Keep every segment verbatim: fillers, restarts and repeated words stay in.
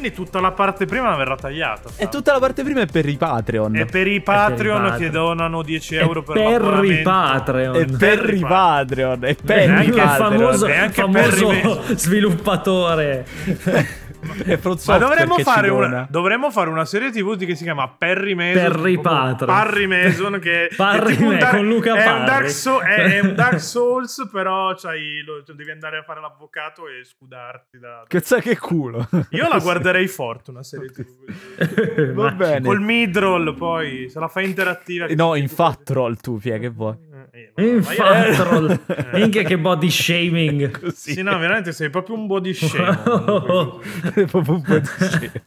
Quindi tutta la parte prima verrà tagliata. E tutta la parte prima è per i Patreon. E per i Patreon, per i Patreon che donano dieci euro per, per i Patreon. E per i Patreon. E per i Patreon. E anche il famoso sviluppatore. Ma dovremmo fare, una, dovremmo fare una serie tv che si chiama Perry Mason. Perry Patron. Parry Mason che Parry è, Dark, con Luca è, un Dark so- è, è un Dark Souls, però c'hai, lo, cioè, devi andare a fare l'avvocato e scudarti. Da... Che sa che culo. Io la guarderei forte una serie tv. Va bene. Col midroll poi se la fai interattiva. No, in fat roll tu, Pia, che vuoi. Infantrol, minchia che body shaming. Così. Sì, no, veramente sei proprio un body shaming. Wow. Sei proprio un body shaming.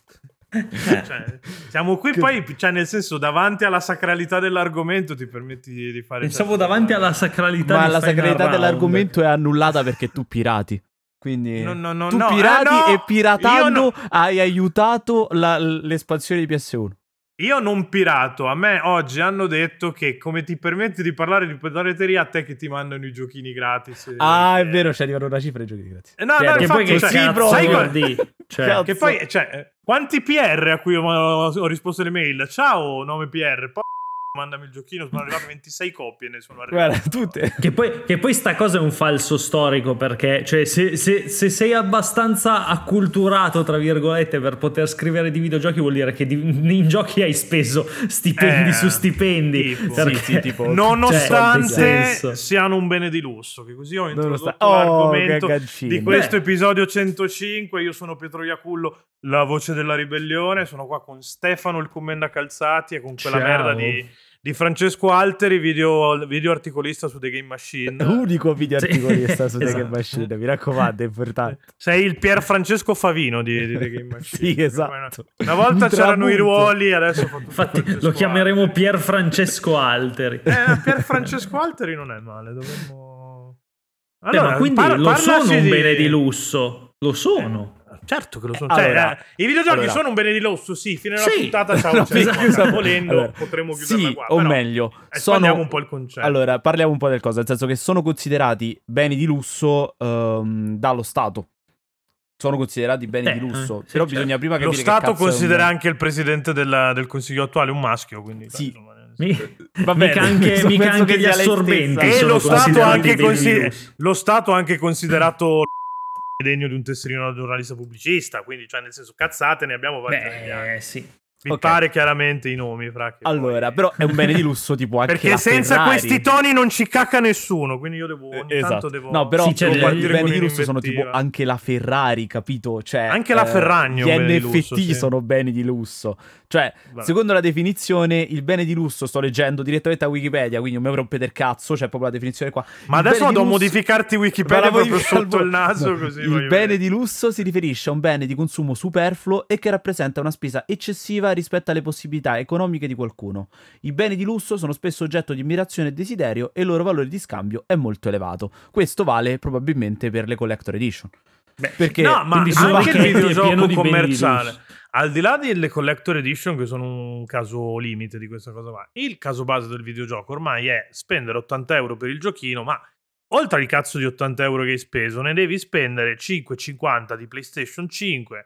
Cioè, siamo qui che... poi, cioè, nel senso, davanti alla sacralità dell'argomento ti permetti di fare. Pensavo certo. Davanti alla sacralità. Ma la sacralità dell'argomento è annullata perché tu pirati. Quindi no, no, no, tu no, pirati eh, no, e piratando no. Hai aiutato la, l'espansione di P S uno. Io non pirato, a me oggi hanno detto che come ti permetti di parlare di pedaleteria a te che ti mandano i giochini gratis. Ah, eh. È vero, ci arrivano una cifra i giochini gratis. No, cioè, no, che infatti, poi cioè, sì, bro, sai qual- cioè, che poi, cioè, quanti P R a cui ho, ho risposto le mail? Ciao, nome P R, poi mandami il giochino, sono arrivate ventisei copie, ne sono arrivate. Guarda, tutte. Che poi, che poi sta cosa è un falso storico, perché cioè, se, se, se sei abbastanza acculturato, tra virgolette, per poter scrivere di videogiochi, vuol dire che di, in giochi hai speso stipendi eh, su stipendi. Tipo, perché, sì, sì, tipo, nonostante cioè, siano un bene di lusso, che così ho introdotto oh, l'argomento di questo Beh. episodio centocinque. Io sono Pietro Iacullo, la voce della ribellione, sono qua con Stefano il commenda calzati e con quella Ciao. merda di... Di Francesco Alteri, video, video articolista su The Game Machine. Unico video articolista sì, su esatto. The Game Machine, mi raccomando, è importante. Sei il Pier Francesco Favino di, di The Game Machine. Sì, esatto. Una volta c'erano i ruoli, adesso fa tutto. Infatti Francesco lo chiameremo Alteri. Pier Francesco Alteri. Eh, Pier Francesco Alteri non è male, dovremmo... Allora, eh, ma quindi par- lo sono un bene di... di lusso, lo sono. Eh. Certo che lo sono. Cioè, allora, eh, i videogiochi allora. sono un bene di lusso, sì, fino alla sì. puntata ciao, no, esatto. volendo allora, potremmo chiuderla sì, qua. O però, meglio, sono... parliamo un po' il concetto. Allora, parliamo un po' del cosa, nel senso che sono considerati beni di lusso um, dallo Stato. Sono considerati beni eh, di lusso, sì, però certo. bisogna prima capire lo che Stato considera un... anche il presidente della, del Consiglio attuale un maschio, quindi sì. Tanto, Mi... Va bene, mica anche, mica anche gli assorbenti. E lo Stato anche consi- lo Stato anche considerato degno di un tesserino da giornalista pubblicista, quindi cioè nel senso cazzate ne abbiamo varie. Sì. Mi okay. pare chiaramente i nomi fra che allora poi... però è un bene di lusso tipo anche perché senza Ferrari. Questi toni non ci cacca nessuno, quindi io devo ogni eh, esatto. tanto devo no però sì, cioè, devo i beni di lusso sono tipo anche la Ferrari, capito, cioè anche la Ferragno eh, gli N F T lusso, sì. sono beni di lusso, cioè Vabbè. secondo la definizione il bene di lusso, sto leggendo direttamente a Wikipedia, quindi non mi rompete il cazzo, c'è cioè, proprio la definizione qua, ma il adesso vado a modificarti Wikipedia proprio sotto il naso no. così il bene di lusso si riferisce a un bene di consumo superfluo e che rappresenta una spesa eccessiva rispetto alle possibilità economiche di qualcuno. I beni di lusso sono spesso oggetto di ammirazione e desiderio e il loro valore di scambio è molto elevato. Questo vale probabilmente per le collector edition. Beh, perché no, ma anche il videogioco commerciale, di al di là delle collector edition che sono un caso limite di questa cosa qua, il caso base del videogioco ormai è spendere ottanta euro per il giochino, ma oltre al cazzo di ottanta euro che hai speso ne devi spendere cinque e cinquanta di PlayStation cinque,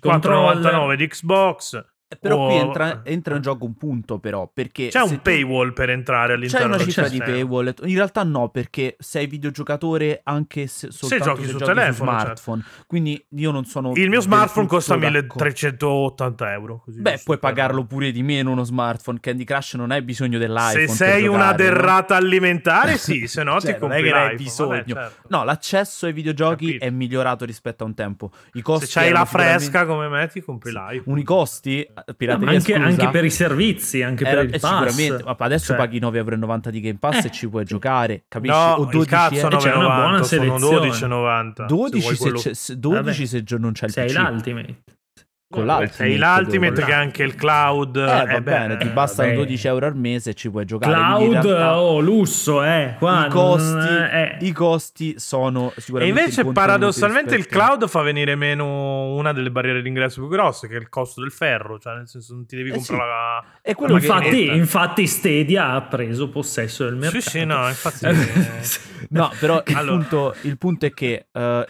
quattro e novantanove di Xbox. Però o... qui entra, entra in gioco un punto, però, perché c'è un paywall tu... per entrare all'interno c'è una cifra di paywall. In realtà no, perché sei videogiocatore anche se soltanto se giochi, se su, giochi telefono, su smartphone, certo. Quindi io non sono il mio smartphone costa milletrecentottanta euro così. Beh, puoi pagarlo pure di meno uno smartphone. Candy Crush non hai bisogno dell'iPhone. Se sei giocare, una derrata no? alimentare sì, se no cioè, ti compri non è che hai bisogno. Vabbè, certo. No, l'accesso ai videogiochi Capito. è migliorato rispetto a un tempo. I costi se c'hai la fresca veramente... come me ti compri l'iPhone. Un, I costi No, anche, anche per i servizi, anche eh, per il pass. Sicuramente, adesso cioè. paghi nove e novanta euro di Game Pass eh. e ci puoi giocare, capisci? No, o dodici il cazzo nove e novanta, c'è una buona selezione. Sono dodici e novanta dodici, se, quello... se, dodici se non c'è il P C. Sei l'Ultimate. Con l'Ultimate sei l'Ultimate che l'Ultimate. Anche il cloud eh, va eh, bene, beh, ti bastano dodici euro al mese e ci puoi giocare. Cloud oh lusso eh Qua i costi eh. i costi sono sicuramente e invece paradossalmente il cloud fa venire meno una delle barriere d'ingresso più grosse che è il costo del ferro, cioè nel senso non ti devi eh, comprare sì. la, e quello la infatti infatti Stadia ha preso possesso del mercato. Sì sì no infatti eh, No, però il, allora. punto, il punto è che uh, la,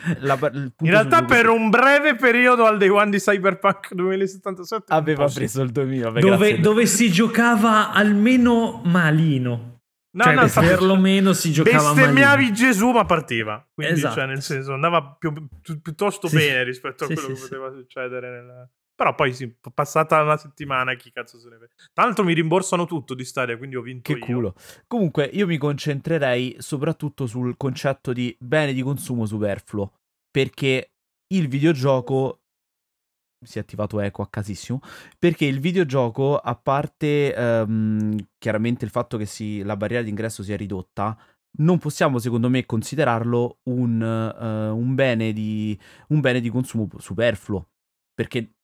il punto in realtà per che... un breve periodo al day one di Cyberpunk duemilasettantasette aveva preso il duemila, beh, dove, dove si giocava almeno malino. No, cioè, no, perlomeno si giocava male. Bestemmiavi Gesù, ma partiva. Quindi, esatto. Cioè, nel senso, andava più, pi- piuttosto sì. bene rispetto a sì, quello sì, che sì. poteva succedere. Nella... Però poi, sì, passata una settimana, chi cazzo se ne vede. Tanto mi rimborsano tutto di Stadia, quindi ho vinto che io. Che culo. Comunque, io mi concentrerei soprattutto sul concetto di bene di consumo superfluo. Perché il videogioco... si è attivato eco a casissimo, perché il videogioco, a parte ehm, chiaramente il fatto che si, la barriera d'ingresso sia ridotta, non possiamo secondo me considerarlo un, eh, un, bene di, un bene di consumo superfluo, perché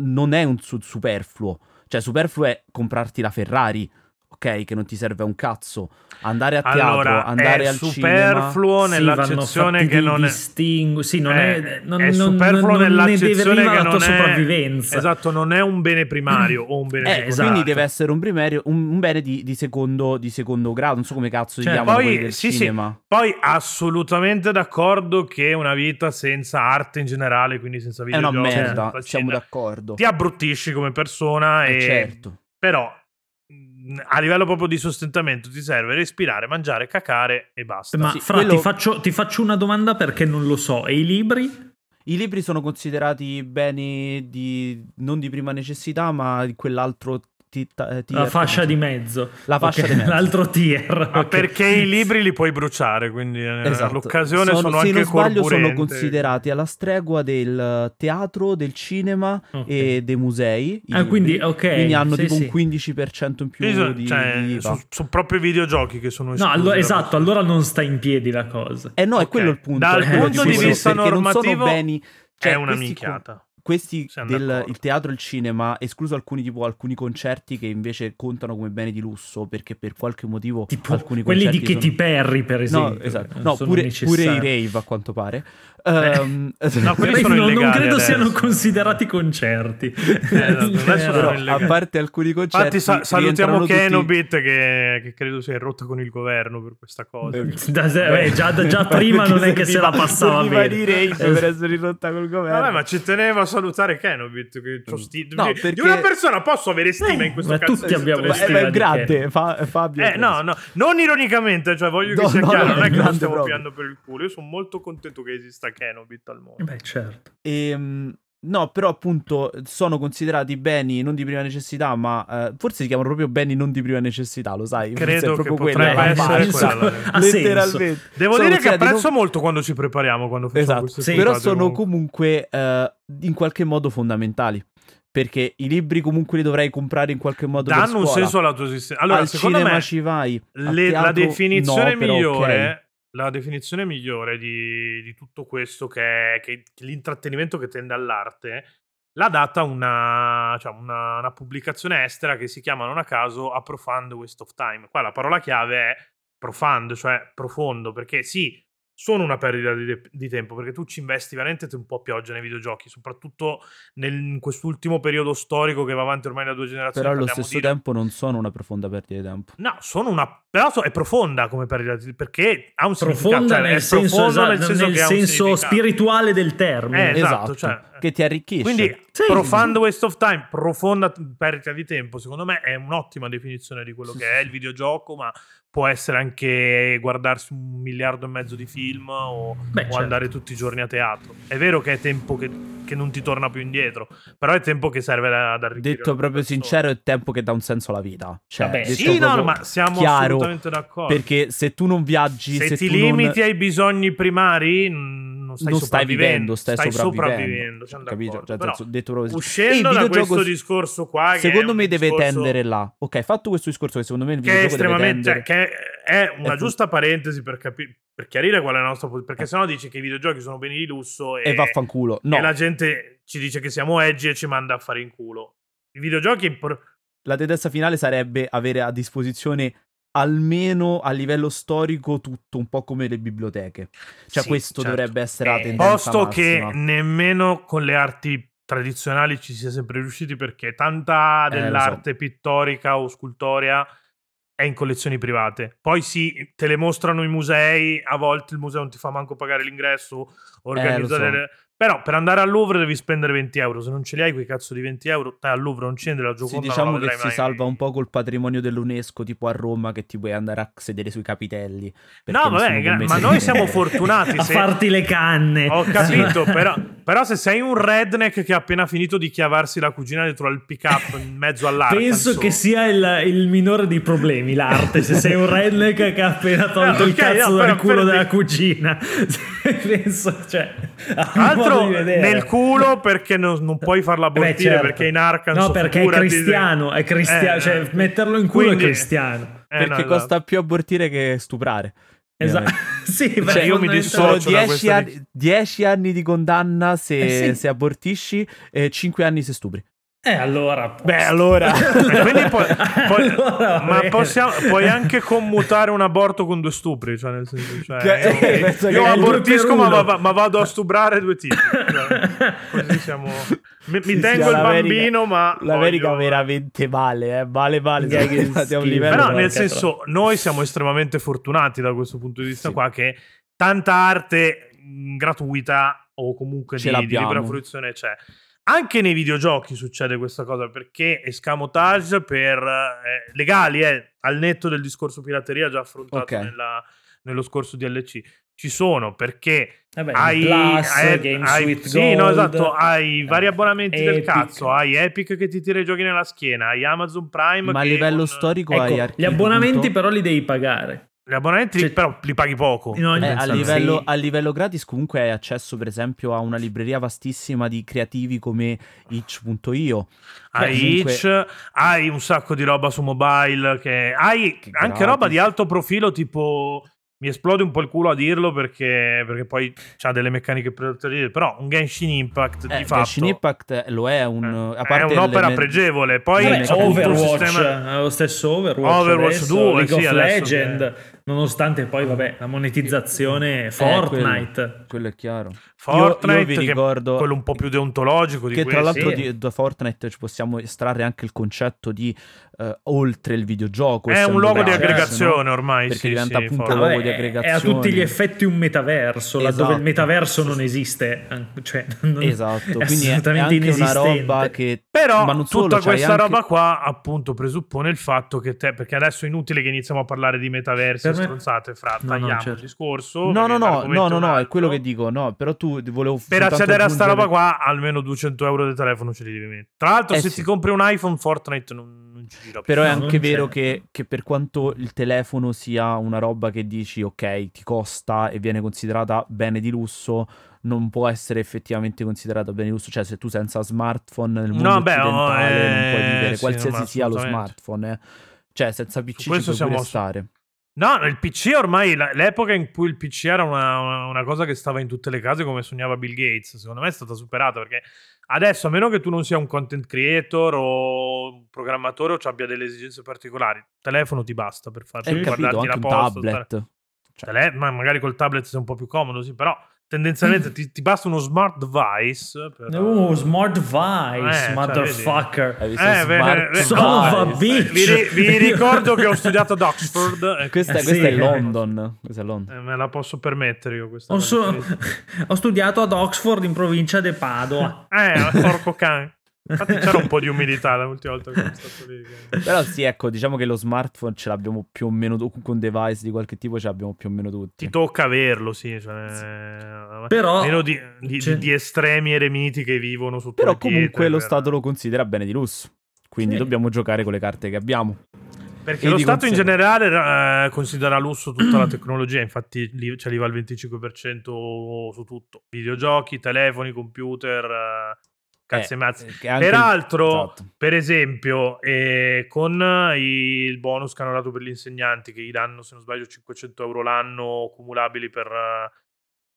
non è un su- superfluo, cioè superfluo è comprarti la Ferrari, ok, che non ti serve un cazzo, andare a teatro, allora, andare al cinema. Sì, vanno fatti dei distingu- sì, non è superfluo nell'accezione che non è sì, non è è superfluo nell'accezione che non è sopravvivenza. Esatto, non è un bene primario o un bene eh, esatto. Quindi deve essere un primario, un, un bene di, di secondo di secondo grado, non so come cazzo cioè, si chiamano quelli del sì, cinema. Sì. Poi assolutamente d'accordo che una vita senza arte in generale, quindi senza videogiochi, è una merda, siamo d'accordo. Ti abbruttisci come persona eh, e certo. Però a livello proprio di sostentamento ti serve respirare, mangiare, cacare e basta. Ma sì, fra, quello... ti, faccio, ti faccio una domanda perché non lo so. E i libri? I libri sono considerati beni di non di prima necessità, ma di quell'altro tier, la fascia di mezzo, la fascia okay. di mezzo. L'altro tier. Ma okay. Perché i libri li puoi bruciare, quindi esatto. L'occasione sono, sono anche corpurenti. Se non sbaglio sono considerati alla stregua del teatro, del cinema okay. e dei musei. Ah, quindi, okay. quindi hanno sì, tipo sì. un quindici per cento in più sì, di, cioè, di I V A. Sono so proprio i videogiochi che sono esclusi. No, allora, esatto, allora non sta in piedi la cosa. Eh no, okay. È quello il punto. Dal eh, punto di vista normativo non sono beni, cioè, è una minchiata. Co- Questi del il teatro e il cinema, escluso alcuni tipo alcuni concerti che invece contano come bene di lusso, perché per qualche motivo tipo alcuni quelli di Katy sono... Perry per esempio. No, esatto. No, pure, pure i rave a quanto pare. Um, no, quelli sono non, non credo adesso. Siano considerati concerti. Eh, no, però, a parte alcuni concerti. Infatti sa- salutiamo Kenobit tutti... che, che credo sia in rotta con il governo per questa cosa. Da, beh, già già prima non è che se la passava bene. Di rave per essere in rotta col governo. Vabbè, ma ci teneva salutare Kenobit che c'ho sti... no, perché... di una persona posso avere stima eh, in questo caso tutti abbiamo stima eh, grazie fa, Fabio eh, no no non ironicamente cioè voglio no, che sia no, chiaro no, non è che lo stiamo proprio. Piando per il culo, io sono molto contento che esista Kenobit al mondo. Beh certo e, no però appunto sono considerati beni non di prima necessità ma eh, forse si chiamano proprio beni non di prima necessità, lo sai, credo che potrebbe essere quella letteralmente. Devo sono dire che apprezzo con... molto quando ci prepariamo quando facciamo esatto. Sì, però sono comunque eh, in qualche modo fondamentali, perché i libri comunque li dovrei comprare in qualche modo, danno per scuola. Un senso alla tua esistenza. Allora, al secondo cinema me ci vai le, teatro, la definizione no, migliore però, okay. La definizione migliore di, di tutto questo che è che, che l'intrattenimento che tende all'arte l'ha data una, cioè una, una pubblicazione estera che si chiama non a caso A Profound Waste of Time. Qua la parola chiave è profound, cioè profondo, perché sì, sono una perdita di, de- di tempo, perché tu ci investi veramente un po' a pioggia nei videogiochi, soprattutto nel, in quest'ultimo periodo storico che va avanti ormai da due generazioni. Però allo stesso di... tempo non sono una profonda perdita di tempo. No, sono una... però so... è profonda come perdita di tempo, perché ha un profonda significato. Cioè, nel senso, profonda esatto, nel senso, nel che senso spirituale del termine. Eh, esatto. esatto. Cioè... che ti arricchisce. Quindi sì. Profound waste of time, profonda perdita di tempo, secondo me è un'ottima definizione di quello sì, che sì. è il videogioco, ma... può essere anche guardarsi un miliardo e mezzo di film o, Beh, o certo. andare tutti i giorni a teatro. È vero che è tempo che, che non ti torna più indietro, però è tempo che serve ad arricchire. Detto proprio sincero, è tempo che dà un senso alla vita. Cioè, Vabbè, sì, no, ma siamo chiaro, assolutamente d'accordo. Perché se tu non viaggi, se, se ti tu limiti non... ai bisogni primari, non stai, non stai vivendo, stai, stai sopravvivendo. sopravvivendo cioè, però, detto proprio... Uscendo da questo discorso qua, secondo me deve discorso... tendere là. Ok, fatto questo discorso che secondo me il che videogioco deve tendere. Cioè, è una è giusta tutto. Parentesi per capire, per chiarire qual è la nostra, perché sennò dici che i videogiochi sono beni di lusso e, e vaffanculo no. E la gente ci dice che siamo edgy e ci manda a fare in culo i videogiochi. La tendenza finale sarebbe avere a disposizione almeno a livello storico tutto, un po' come le biblioteche, cioè sì, questo certo. dovrebbe essere eh, la tendenza posto massima. Che nemmeno con le arti tradizionali ci sia sempre riusciti, perché tanta dell'arte eh, so. pittorica o scultorea è in collezioni private. Poi sì, te le mostrano i musei, a volte il museo non ti fa manco pagare l'ingresso, organizzare... Eh, so. le... Però per andare al Louvre devi spendere venti euro, se non ce li hai quei cazzo di venti euro, te al Louvre non c'entri, la Gioconda. Sì, diciamo che si mai. Salva un po' col patrimonio dell'UNESCO, tipo a Roma, che ti puoi andare a sedere sui capitelli. No, vabbè, gra- ma noi siamo fortunati. A se... farti le canne. Ho capito, sì. però, però se sei un redneck che ha appena finito di chiavarsi la cugina dietro al pick-up in mezzo all'arte. Penso insomma. Che sia il, il minore dei problemi, l'arte, se sei un redneck che ha appena tolto no, il okay, cazzo no, dal culo della di... cugina. Penso, cioè... nel culo perché non, non puoi farla abortire. Beh, certo. Perché in Arkansas no, perché è cristiano, è cristiano eh, cioè metterlo in culo quindi, è cristiano eh, perché no, costa no. più abortire che stuprare. Esatto. Sì, cioè, io mi dissocio da questa dieci anni di condanna se, eh sì. se abortisci e cinque anni se stupri. Eh, allora, posto. Beh, allora, quindi poi, poi, allora ma possiamo, puoi anche commutare un aborto con due stupri, cioè nel senso, cioè, che, eh, okay. Io abortisco, ma, va, ma vado a stuprare due tipi. Cioè, così siamo. Mi, mi sì, tengo sì, il bambino, ma l'America voglio... veramente vale, eh? vale, vale. Sì, che sì. A un livello però, nel senso, tra... noi siamo estremamente fortunati da questo punto di vista, sì. qua che tanta arte gratuita o comunque di, di libera fruizione c'è. Anche nei videogiochi succede questa cosa, perché escamotage per eh, legali, eh, al netto del discorso pirateria già affrontato okay. nella, nello scorso D L C. Ci sono, perché vabbè, hai, Plus, hai, hai sì, no, esatto, hai eh, vari abbonamenti Epic. Del cazzo, hai Epic che ti tira i giochi nella schiena, hai Amazon Prime. Ma a livello un... storico ecco, hai archi- gli abbonamenti punto. Però li devi pagare. Gli abbonamenti cioè, però li paghi poco eh, a, livello, a livello gratis comunque hai accesso per esempio a una libreria vastissima di creativi come itch punto io. Hai comunque... itch, hai un sacco di roba su mobile che hai che anche gratis. Roba di alto profilo tipo mi esplode un po' il culo a dirlo perché, perché poi c'ha delle meccaniche predatoriali, però un Genshin Impact eh, di fatto Genshin Impact lo è un eh, a parte è un'opera le... pregevole. Poi vabbè, Overwatch sistema... lo stesso Overwatch, Overwatch adesso, due League of sì, Legend che... nonostante poi vabbè la monetizzazione eh, Fortnite quello, quello è chiaro. Fortnite io, io vi ricordo che quello un po' più deontologico di che quel, tra l'altro sì. di, da Fortnite ci possiamo estrarre anche il concetto di Uh, oltre il videogioco è un luogo di aggregazione no? ormai perché sì, diventa sì, appunto un luogo di aggregazione, è a tutti gli effetti un metaverso esatto. laddove il metaverso non esiste, cioè non esatto è quindi è anche una roba che però ma non tutta solo, questa cioè, roba anche... qua appunto presuppone il fatto che te perché adesso è inutile che iniziamo a parlare di metaversi me... stronzate fra no, tagliamo no, certo. il discorso no no no no no no è quello che dico no però tu volevo per accedere a sta roba le... qua almeno duecento euro di telefono ce li devi mettere, tra l'altro eh se sì. ti compri un iPhone Fortnite non però è anche vero che, che per quanto il telefono sia una roba che dici ok ti costa e viene considerata bene di lusso, non può essere effettivamente considerata bene di lusso, cioè se tu senza smartphone nel mondo no, occidentale beh, oh, eh, non puoi vivere sì, qualsiasi no, sia lo smartphone eh. cioè senza P C ci puoi pure stare. No, il P C ormai, l'epoca in cui il P C era una, una, una cosa che stava in tutte le case come sognava Bill Gates, secondo me è stata superata, perché adesso a meno che tu non sia un content creator o un programmatore o ci abbia delle esigenze particolari, il telefono ti basta per farti eh, guardarti capito, anche la posta. Un tablet. Stare... Cioè. Tele... Ma magari col tablet sei un po' più comodo, sì, però... tendenzialmente ti, ti basta uno smart device per... no smart device eh, motherfucker cioè, eh, smart eh, sono bitch. Vi, vi ricordo che ho studiato ad Oxford e questa, eh, questa sì, è London, questa è London. Eh, me la posso permettere io questa ho, so... ho studiato ad Oxford in provincia di Padova eh porco cane. Infatti c'era un po' di umidità l'ultima volta che sono stato lì. Però sì, ecco, diciamo che lo smartphone ce l'abbiamo più o meno tu- con device di qualche tipo ce l'abbiamo più o meno tutti. Ti tocca averlo, sì, cioè, sì. Però meno di, di, cioè... di estremi eremiti che vivono su però comunque pietre, lo per... Stato lo considera bene di lusso. Quindi sì. dobbiamo giocare con le carte che abbiamo. Perché e lo Stato consiglio. In generale eh, considera lusso tutta la tecnologia, infatti lì c'è l'I V A al venticinque per cento su tutto. Videogiochi, telefoni, computer... Eh... Cazzo e mazzi. Peraltro, esatto. per esempio, eh, con il bonus che hanno dato per gli insegnanti, che gli danno, se non sbaglio, cinquecento euro l'anno cumulabili per,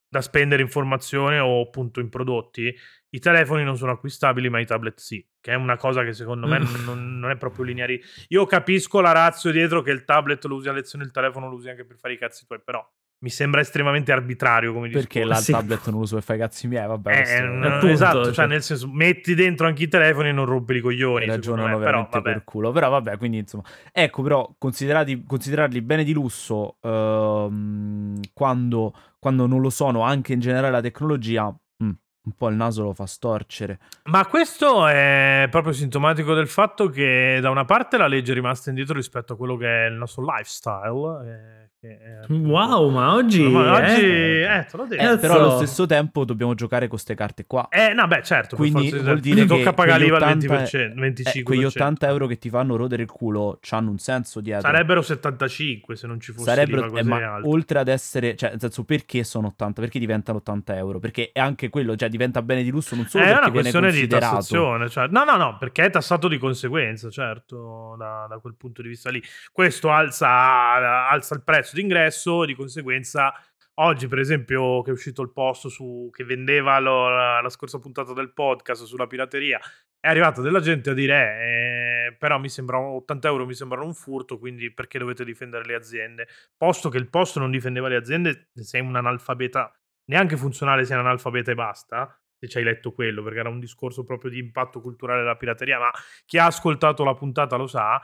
da spendere in formazione o appunto in prodotti, i telefoni non sono acquistabili, ma i tablet sì, che è una cosa che secondo me non, non è proprio lineare. Io capisco la ratio dietro che il tablet lo usi a lezione, il telefono lo usi anche per fare i cazzi tuoi, però mi sembra estremamente arbitrario come discorso. Perché la sì. tablet non uso e fai cazzi miei, vabbè. Eh, no, appunto, esatto, cioè, cioè nel senso, metti dentro anche i telefoni e non rompi i coglioni. Ragionano me, veramente però, per culo. Però vabbè, quindi insomma. Ecco, però considerati, considerarli bene di lusso ehm, quando, quando non lo sono, anche in generale la tecnologia, mh, un po' il naso lo fa storcere. Ma questo è proprio sintomatico del fatto che da una parte la legge è rimasta indietro rispetto a quello che è il nostro lifestyle, eh, wow, ma oggi, ma oggi eh, eh, te l'ho detto. Eh, però allo stesso tempo dobbiamo giocare con queste carte qua, eh no beh certo, quindi vuol dire che tocca pagare l'IVA al venti per cento, venticinque per cento. Eh, quegli ottanta euro che ti fanno rodere il culo c'hanno un senso dietro, sarebbero settantacinque se non ci fosse sarebbero l'IVA, eh, ma alto. Oltre ad essere, cioè nel senso, perché sono ottanta, perché diventano ottanta euro, perché è anche quello, cioè diventa bene di lusso non solo eh, perché è una questione viene di tassazione, cioè, no no no perché è tassato di conseguenza, certo, da, da quel punto di vista lì questo alza alza il prezzo d'ingresso, di conseguenza oggi per esempio che è uscito il post su che vendeva lo, la, la scorsa puntata del podcast sulla pirateria, è arrivata della gente a dire eh, però mi sembrano ottanta euro, mi sembrano un furto, quindi perché dovete difendere le aziende, posto che il post non difendeva le aziende. Sei un analfabeta, neanche funzionale, sei un analfabeta e basta se ci hai letto quello, perché era un discorso proprio di impatto culturale della pirateria, ma chi ha ascoltato la puntata lo sa.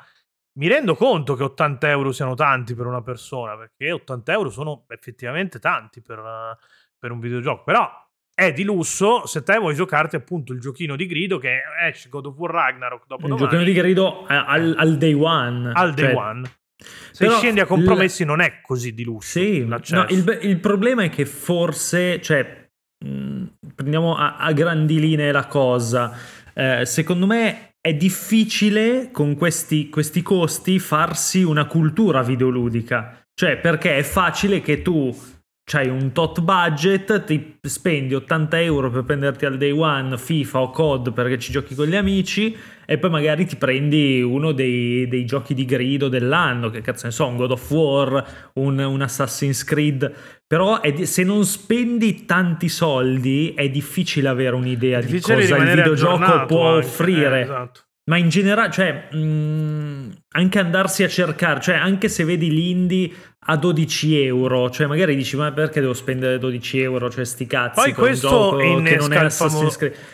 Mi rendo conto che ottanta euro siano tanti per una persona, perché ottanta euro sono effettivamente tanti per, per un videogioco, però è di lusso se te vuoi giocarti appunto il giochino di grido che esce God of War Ragnarok dopo domani. Il giochino di grido al, al day one. Al day cioè... one. Se però scendi a compromessi l... non è così di lusso. Sì, no, il, il problema è che forse, cioè, mh, prendiamo a, a grandi linee la cosa, eh, secondo me è difficile con questi, questi costi farsi una cultura videoludica, cioè perché è facile che tu c'hai un tot budget, ti spendi ottanta euro per prenderti al day one FIFA o C O D perché ci giochi con gli amici, e poi magari ti prendi uno dei, dei giochi di grido dell'anno, che cazzo ne so, un God of War, un, un Assassin's Creed. Però è di- se non spendi tanti soldi è difficile avere un'idea di cosa il videogioco può anche offrire, eh, esatto. Ma in generale, cioè, mh, anche andarsi a cercare, cioè anche se vedi l'indie a dodici euro, cioè magari dici ma perché devo spendere dodici euro, cioè sti cazzi. Poi questo innesca il, famo-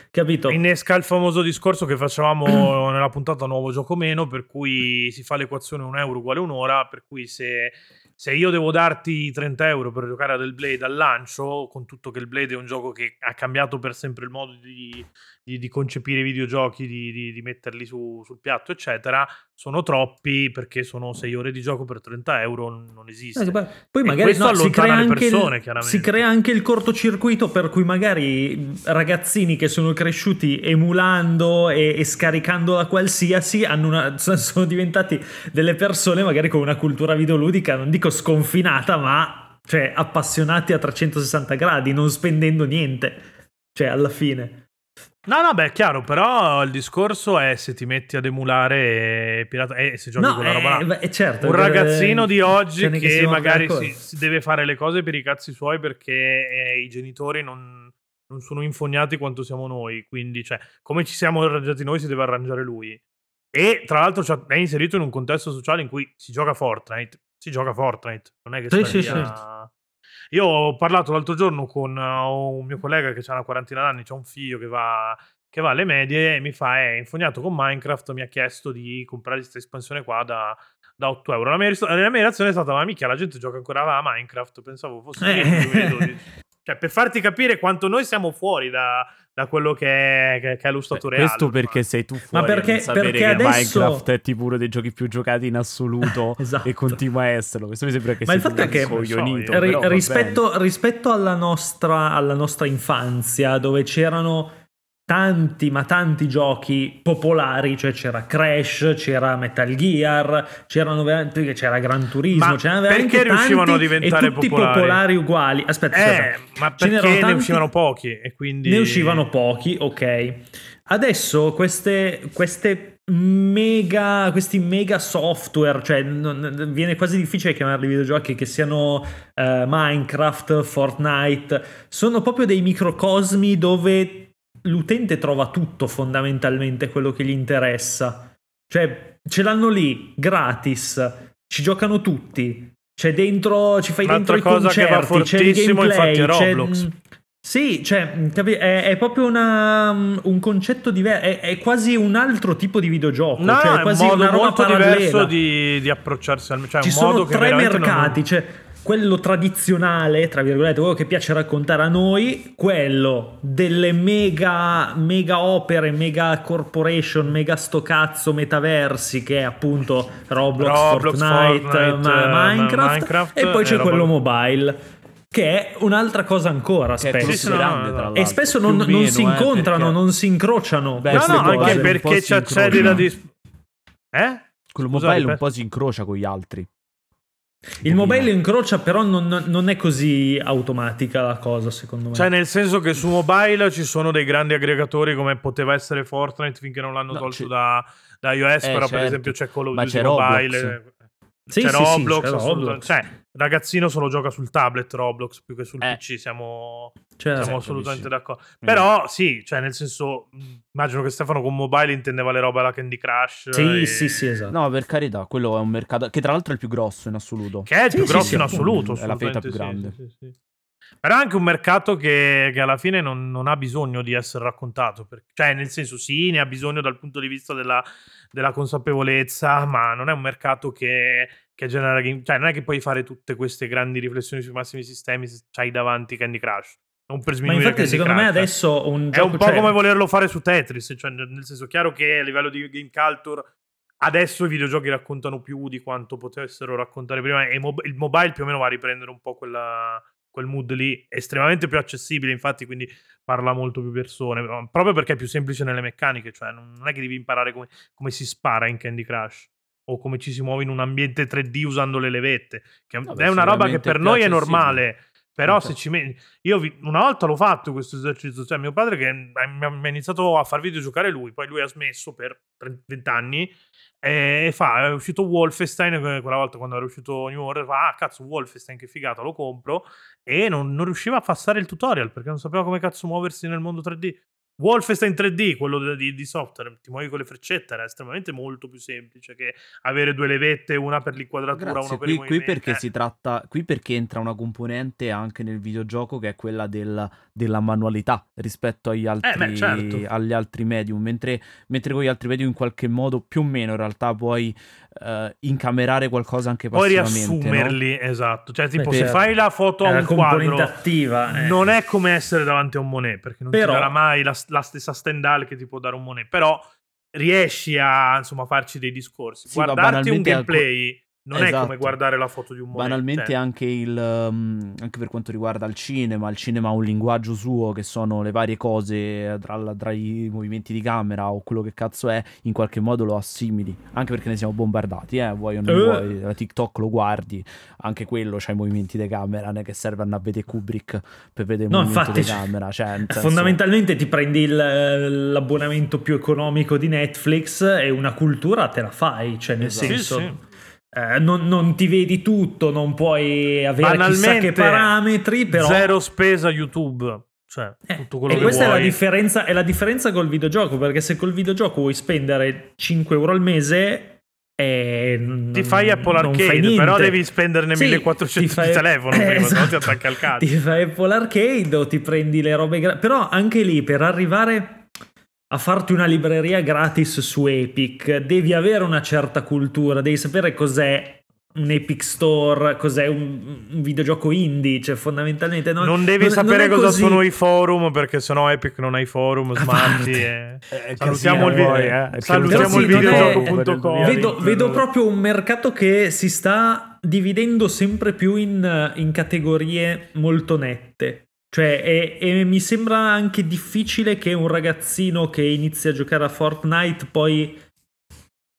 capito? Innesca il famoso discorso che facevamo nella puntata nuovo gioco meno, per cui si fa l'equazione un euro uguale un'ora, per cui se... Se io devo darti trenta euro per giocare a Del Blade al lancio, con tutto che il Blade è un gioco che ha cambiato per sempre il modo di, di, di concepire i videogiochi, di, di, di metterli su, sul piatto, eccetera, sono troppi, perché sono sei ore di gioco per trenta euro, non esiste. Poi e magari questo no, allontana le persone, il, chiaramente. Si crea anche il cortocircuito per cui magari ragazzini che sono cresciuti emulando e, e scaricandola qualsiasi hanno una, sono diventati delle persone magari con una cultura videoludica, non dico sconfinata, ma cioè appassionati a trecentosessanta gradi, non spendendo niente, cioè alla fine. No no beh, è chiaro, però il discorso è se ti metti ad emulare e pirata e eh, se giochi no, quella eh, roba là. Beh, certo, un ragazzino eh, di oggi che, che magari si, si deve fare le cose per i cazzi suoi, perché eh, i genitori non, non sono infognati quanto siamo noi, quindi cioè come ci siamo arrangiati noi si deve arrangiare lui. E tra l'altro è inserito in un contesto sociale in cui si gioca Fortnite. Si gioca Fortnite, non è che sì, sì, via... certo. Io ho parlato l'altro giorno con un mio collega che ha una quarantina d'anni, c'ha un figlio che va, che va alle medie, e mi fa, è eh, infognato con Minecraft, mi ha chiesto di comprare questa espansione qua da, da otto euro. La mia, la mia reazione è stata, ma mica la gente gioca ancora a Minecraft, pensavo fosse eh. Cioè, per farti capire quanto noi siamo fuori da, da quello che è, che, che è lo stato reale. Questo perché ma. sei tu fuori, ma perché, sapere perché che adesso... Minecraft è tipo uno dei giochi più giocati in assoluto esatto. E continua a esserlo. Questo mi sembra che ma sia un che... coglionito. So, ri- rispetto, rispetto alla nostra, alla nostra infanzia, dove c'erano tanti ma tanti giochi popolari, cioè c'era Crash, c'era Metal Gear, c'erano veramente, c'era Gran Turismo, ma c'erano veramente perché riuscivano tanti a diventare e tutti popolari, popolari uguali. Aspetta, eh, ma perché ne tanti, uscivano pochi e quindi ne uscivano pochi, ok. Adesso queste queste mega questi mega software, cioè non, viene quasi difficile chiamarli videogiochi, che siano eh, Minecraft, Fortnite, sono proprio dei microcosmi dove l'utente trova tutto, fondamentalmente quello che gli interessa, cioè ce l'hanno lì gratis, ci giocano tutti, C'è dentro, ci fai Un'altra dentro i concerti, cosa che va fortissimo, c'è il gameplay, infatti, è Roblox. C'è... Sì, cioè, è, è proprio una, un concetto diverso, è, è quasi un altro tipo di videogioco, no, cioè è quasi un modo una roba molto parallela. diverso di, di approcciarsi al cioè Ci un sono modo tre che mercati, non... cioè quello tradizionale, tra virgolette, quello che piace raccontare a noi, quello delle mega mega opere, mega corporation, mega sto cazzo metaversi che è appunto Roblox, Roblox Fortnite, Fortnite ma, Minecraft, Minecraft e poi c'è Roblox. Quello mobile, che è un'altra cosa ancora, spesso. Sì, sì, no, grande, tra l'altro. E spesso non, non meno, si incontrano, eh, perché... non si incrociano. Beh, no, no, anche perché c'è accedi da dis... Eh? Quello mobile un per... po' si incrocia con gli altri. Il mobile incrocia, però non, non è così automatica la cosa, secondo me. Cioè, nel senso che su mobile ci sono dei grandi aggregatori, come poteva essere Fortnite finché non l'hanno no, tolto da, da iOS, eh, però certo. Per esempio c'è Call of Duty Mobile. Roblox. Sì, c'è, sì, Roblox, sì, c'è Roblox. Cioè, ragazzino solo gioca sul tablet Roblox più che sul eh. P C, siamo, cioè, siamo assolutamente P C. D'accordo. Mm. Però sì, cioè nel senso, immagino che Stefano con mobile intendeva le robe alla Candy Crush. Sì, e... sì, sì, esatto. No, per carità, quello è un mercato che tra l'altro è il più grosso in assoluto. Che è il sì, più sì, grosso sì, in assoluto, è la fetta più grande. Sì, sì, sì. Però è anche un mercato che, che alla fine non, non ha bisogno di essere raccontato, perché, cioè nel senso sì, ne ha bisogno dal punto di vista della, della consapevolezza, ma non è un mercato che, che genera game, cioè non è che puoi fare tutte queste grandi riflessioni sui massimi sistemi se c'hai davanti Candy Crush. Non per ma infatti Candy secondo Crush. Me adesso un gioco, è un po' cioè... come volerlo fare su Tetris, cioè nel senso chiaro che a livello di game culture adesso i videogiochi raccontano più di quanto potessero raccontare prima, e il mobile più o meno va a riprendere un po' quella... quel mood lì, estremamente più accessibile, infatti, quindi parla molto più persone, proprio perché è più semplice nelle meccaniche, cioè non è che devi imparare come, come si spara in Candy Crush o come ci si muove in un ambiente tre D usando le levette, che Vabbè, è una roba che per noi è normale, però okay. se ci metti... Io vi... una volta l'ho fatto questo esercizio, cioè mio padre che mi ha iniziato a far videogiocare lui, poi lui ha smesso per venti anni e fa, è uscito Wolfenstein, quella volta quando era uscito New Order, fa, ah cazzo Wolfenstein che figata, lo compro, e non, non riusciva a passare il tutorial perché non sapeva come cazzo muoversi nel mondo tre D. Wolfenstein tre D, quello di, di software, ti muovi con le freccette, era estremamente molto più semplice che avere due levette, una per l'inquadratura, Grazie, una per qui, i movimenti. Qui perché eh. si tratta, qui perché entra una componente anche nel videogioco che è quella del, della manualità rispetto agli altri, eh, beh, certo. agli altri medium, mentre, mentre con gli altri medium in qualche modo più o meno in realtà puoi eh, incamerare qualcosa anche passivamente. Puoi riassumerli, no? Esatto, cioè tipo beh, se fai la foto a un quadro attiva, eh. non è come essere davanti a un Monet, perché non però, ti darà mai la la stessa Stendhal che ti può dare un Monet, però riesci a insomma farci dei discorsi, sì, guardarti un gameplay non esatto. è come guardare la foto di un Monet, banalmente eh. anche il um, anche per quanto riguarda il cinema il cinema ha un linguaggio suo, che sono le varie cose tra, tra i movimenti di camera o quello che cazzo è, in qualche modo lo assimili, anche perché ne siamo bombardati, eh vuoi o non uh. vuoi, la TikTok lo guardi, anche quello c'ha i movimenti di camera, non è che serve a vedere Kubrick per vedere no, il movimento infatti, di camera, cioè, senso... fondamentalmente ti prendi il, l'abbonamento più economico di Netflix e una cultura te la fai, cioè nel esatto. senso sì, sì. Eh, non, non ti vedi tutto, non puoi avere chissà che parametri, però zero spesa YouTube, cioè eh, tutto quello e che questa vuoi. È la differenza, è la differenza col videogioco, perché se col videogioco vuoi spendere cinque euro al mese eh, ti fai Apple Arcade, però devi spenderne sì, millequattrocento fai... di telefono prima, esatto. se no ti attacca al cazzo, ti fai Apple Arcade o ti prendi le robe gra... però anche lì per arrivare a farti una libreria gratis su Epic devi avere una certa cultura, devi sapere cos'è un Epic Store, cos'è un, un videogioco indie, cioè fondamentalmente non, non devi non, sapere non cosa così. Sono i forum, perché sennò Epic non ha i forum smarti e... eh, salutiamo il, voi, eh, salutiamo il sì, videogioco punto com è... vedo, vedo proprio un mercato che si sta dividendo sempre più in, in categorie molto nette. Cioè, e, e mi sembra anche difficile che un ragazzino che inizia a giocare a Fortnite poi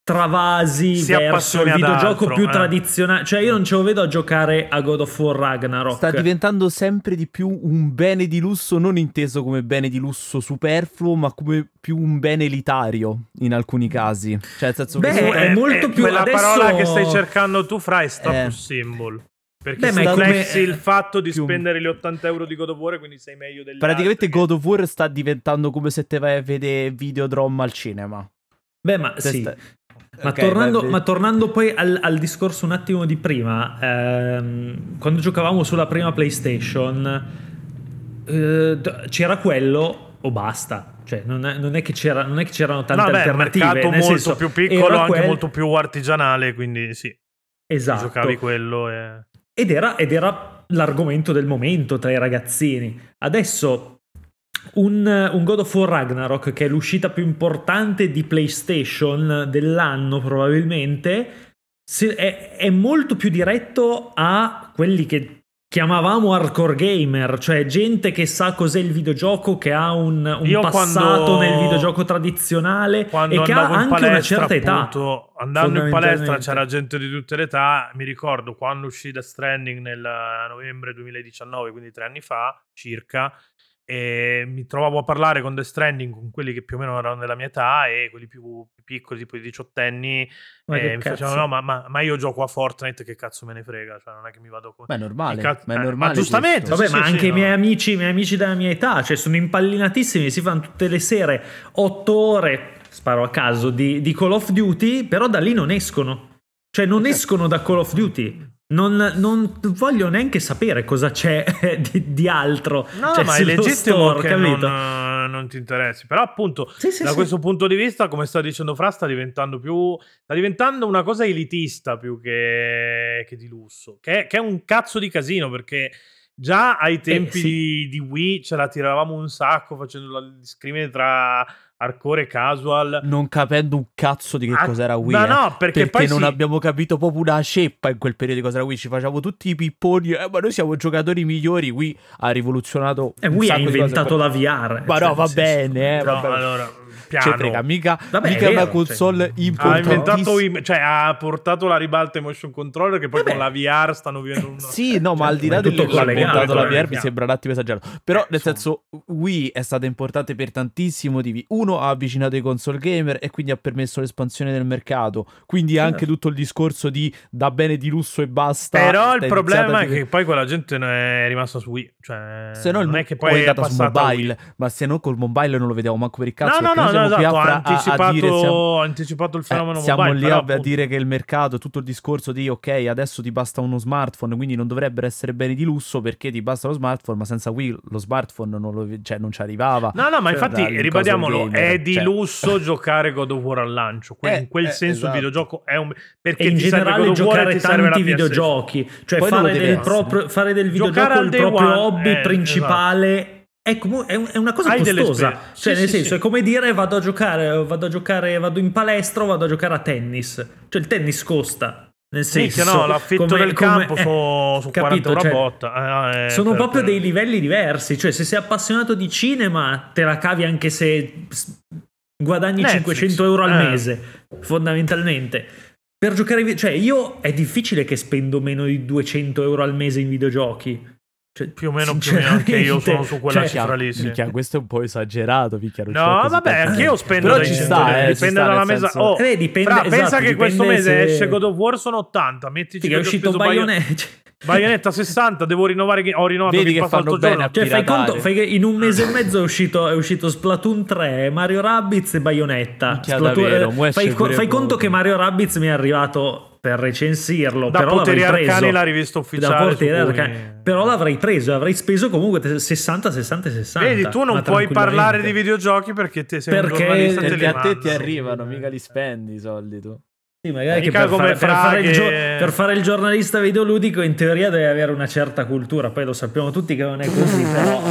travasi si verso il videogioco altro, più eh. tradizionale. Cioè, io non ce lo vedo a giocare a God of War Ragnarok. Sta diventando sempre di più un bene di lusso, non inteso come bene di lusso superfluo, ma come più un bene elitario in alcuni casi. Cioè, nel senso Beh, che è, è molto è, più quella adesso... parola che stai cercando tu, fra, è status eh. symbol. Perché Beh, come... il fatto di più... spendere gli ottanta euro di God of War, quindi sei meglio degli praticamente altri. God of War sta diventando come se te vai a vedere Videodrome al cinema. Beh ma Questa... sì Ma, okay, tornando, ma tornando poi al, al discorso un attimo di prima, ehm, quando giocavamo sulla prima PlayStation, eh, c'era quello o basta. Cioè, non è, non è che c'era, non è che c'erano tante no, beh, alternative. Mercato molto senso, più piccolo, anche quel... molto più artigianale, quindi sì. Esatto. Giocavi quello e... ed era ed era l'argomento del momento tra i ragazzini. Adesso un, un God of War Ragnarok, che è l'uscita più importante di PlayStation dell'anno probabilmente, se, è, è molto più diretto a quelli che chiamavamo hardcore gamer, cioè gente che sa cos'è il videogioco, che ha un, un passato quando, nel videogioco tradizionale e che ha anche palestra, una certa appunto, età. Andando in palestra c'era gente di tutte le età. Mi ricordo quando uscì Death Stranding nel novembre duemiladiciannove, quindi tre anni fa circa, e mi trovavo a parlare con Death Stranding con quelli che più o meno erano della mia età e quelli più piccoli, tipo i diciottenni, ma e mi facevano no ma, ma, ma io gioco a Fortnite, che cazzo me ne frega, cioè non è che mi vado con... Beh, normale, cazzo... ma è normale, ma giustamente vabbè, sì, ma sì, anche sì, i miei no. amici i miei amici della mia età, cioè sono impallinatissimi, si fanno tutte le sere otto ore, sparo a caso, di, di Call of Duty, però da lì non escono, cioè non esatto. escono da Call of Duty. Non, non voglio neanche sapere cosa c'è di, di altro. No, cioè, ma è legittimo store, che non, non ti interessi. Però appunto, sì, sì, da sì. questo punto di vista, come sta dicendo Fra, sta diventando più sta diventando una cosa elitista più che, che di lusso. Che, che è un cazzo di casino, perché già ai tempi eh, sì. di, di Wii ce la tiravamo un sacco facendo la discrimine tra... hardcore e casual, non capendo un cazzo di che ah, cos'era Wii, no, no, perché, perché poi non sì. abbiamo capito proprio una ceppa in quel periodo di cos'era Wii. Ci facciamo tutti i pipponi, eh, ma noi siamo giocatori migliori. Wii ha rivoluzionato e Wii ha inventato la V R, ma cioè, no va bene, eh, no, va bene. Allora, piano. Cioè, frega, mica, Vabbè, mica è vero, una console cioè, importantissima, ha inventato, cioè ha portato la ribalta motion controller, che poi Vabbè. con la V R stanno vivendo una... sì no cioè, ma al di là di tutto quello che ha inventato la V R, mi sembra un attimo esagerato, però nel senso Wii è stata importante per tantissimi motivi. Uno, ha avvicinato i console gamer e quindi ha permesso l'espansione del mercato, quindi anche tutto il discorso di da bene di lusso e basta. Però il problema è che... che poi quella gente è rimasta su Wii, cioè se no, non è che poi è andata su mobile, ma se no col mobile non lo vediamo manco per il cazzo. No no no, no esatto, ha anticipato, a dire, siamo, anticipato il fenomeno eh, siamo mobile, lì però, a appunto. dire che il mercato, tutto il discorso di ok adesso ti basta uno smartphone, quindi non dovrebbero essere beni di lusso perché ti basta lo smartphone, ma senza Wii lo smartphone non, lo, cioè, non ci arrivava. No no, ma cioè, infatti ribadiamolo, è di cioè. lusso giocare God of War al lancio, que- eh, in quel eh, senso esatto. il videogioco è un perché e in ti generale giocare tanti videogiochi, cioè fare del, proprio, fare del videogioco il proprio one, hobby eh, principale esatto. è, com- è una cosa Hai costosa sì, cioè sì, nel senso sì. è come dire vado a giocare vado a giocare vado in palestra o vado a giocare a tennis, cioè il tennis costa. Nel senso, Micchia, no, l'affitto come, del campo eh, su quaranta euro cioè, a botta. Eh, eh, sono per, proprio per... dei livelli diversi. Cioè, se sei appassionato di cinema, te la cavi anche se guadagni Netflix. cinquecento euro al eh. mese, fondamentalmente. Per giocare, cioè, io è difficile che spendo meno di duecento euro al mese in videogiochi. Cioè, più o meno, più o meno anche io sono su quella cioè, cifra lì. Sì. Minchia, questo è un po' esagerato. Minchia, no, vabbè, anche io spendo. Però ci sta, eh, dipende ci sta dalla mesa. Oh, eh, dipende, fra, esatto, pensa che questo mese se... esce God of War, sono ottanta. Mettici che è uscito Bayonetta. Bayonetta sessanta, devo rinnovare. Ho rinnovato Vedi che, che fanno bene. Cioè, fai conto, fai che in un mese e mezzo è uscito, è uscito Splatoon tre, Mario Rabbids e Bayonetta. Splatoon, davvero, eh, fai, co- fai conto che Mario Rabbids mi è arrivato per recensirlo, da però l'avrei preso la rivista ufficiale cui... Arcani, però l'avrei preso e avrei speso comunque sessanta sessanta sessanta. Vedi, tu non puoi parlare di videogiochi perché te sei perché, un giornalista, perché te a te ti arrivano, mica li spendi i soldi tu. Sì, magari che per, come fare, per, fare il gio- per fare il giornalista videoludico in teoria devi avere una certa cultura, poi lo sappiamo tutti che non è così, però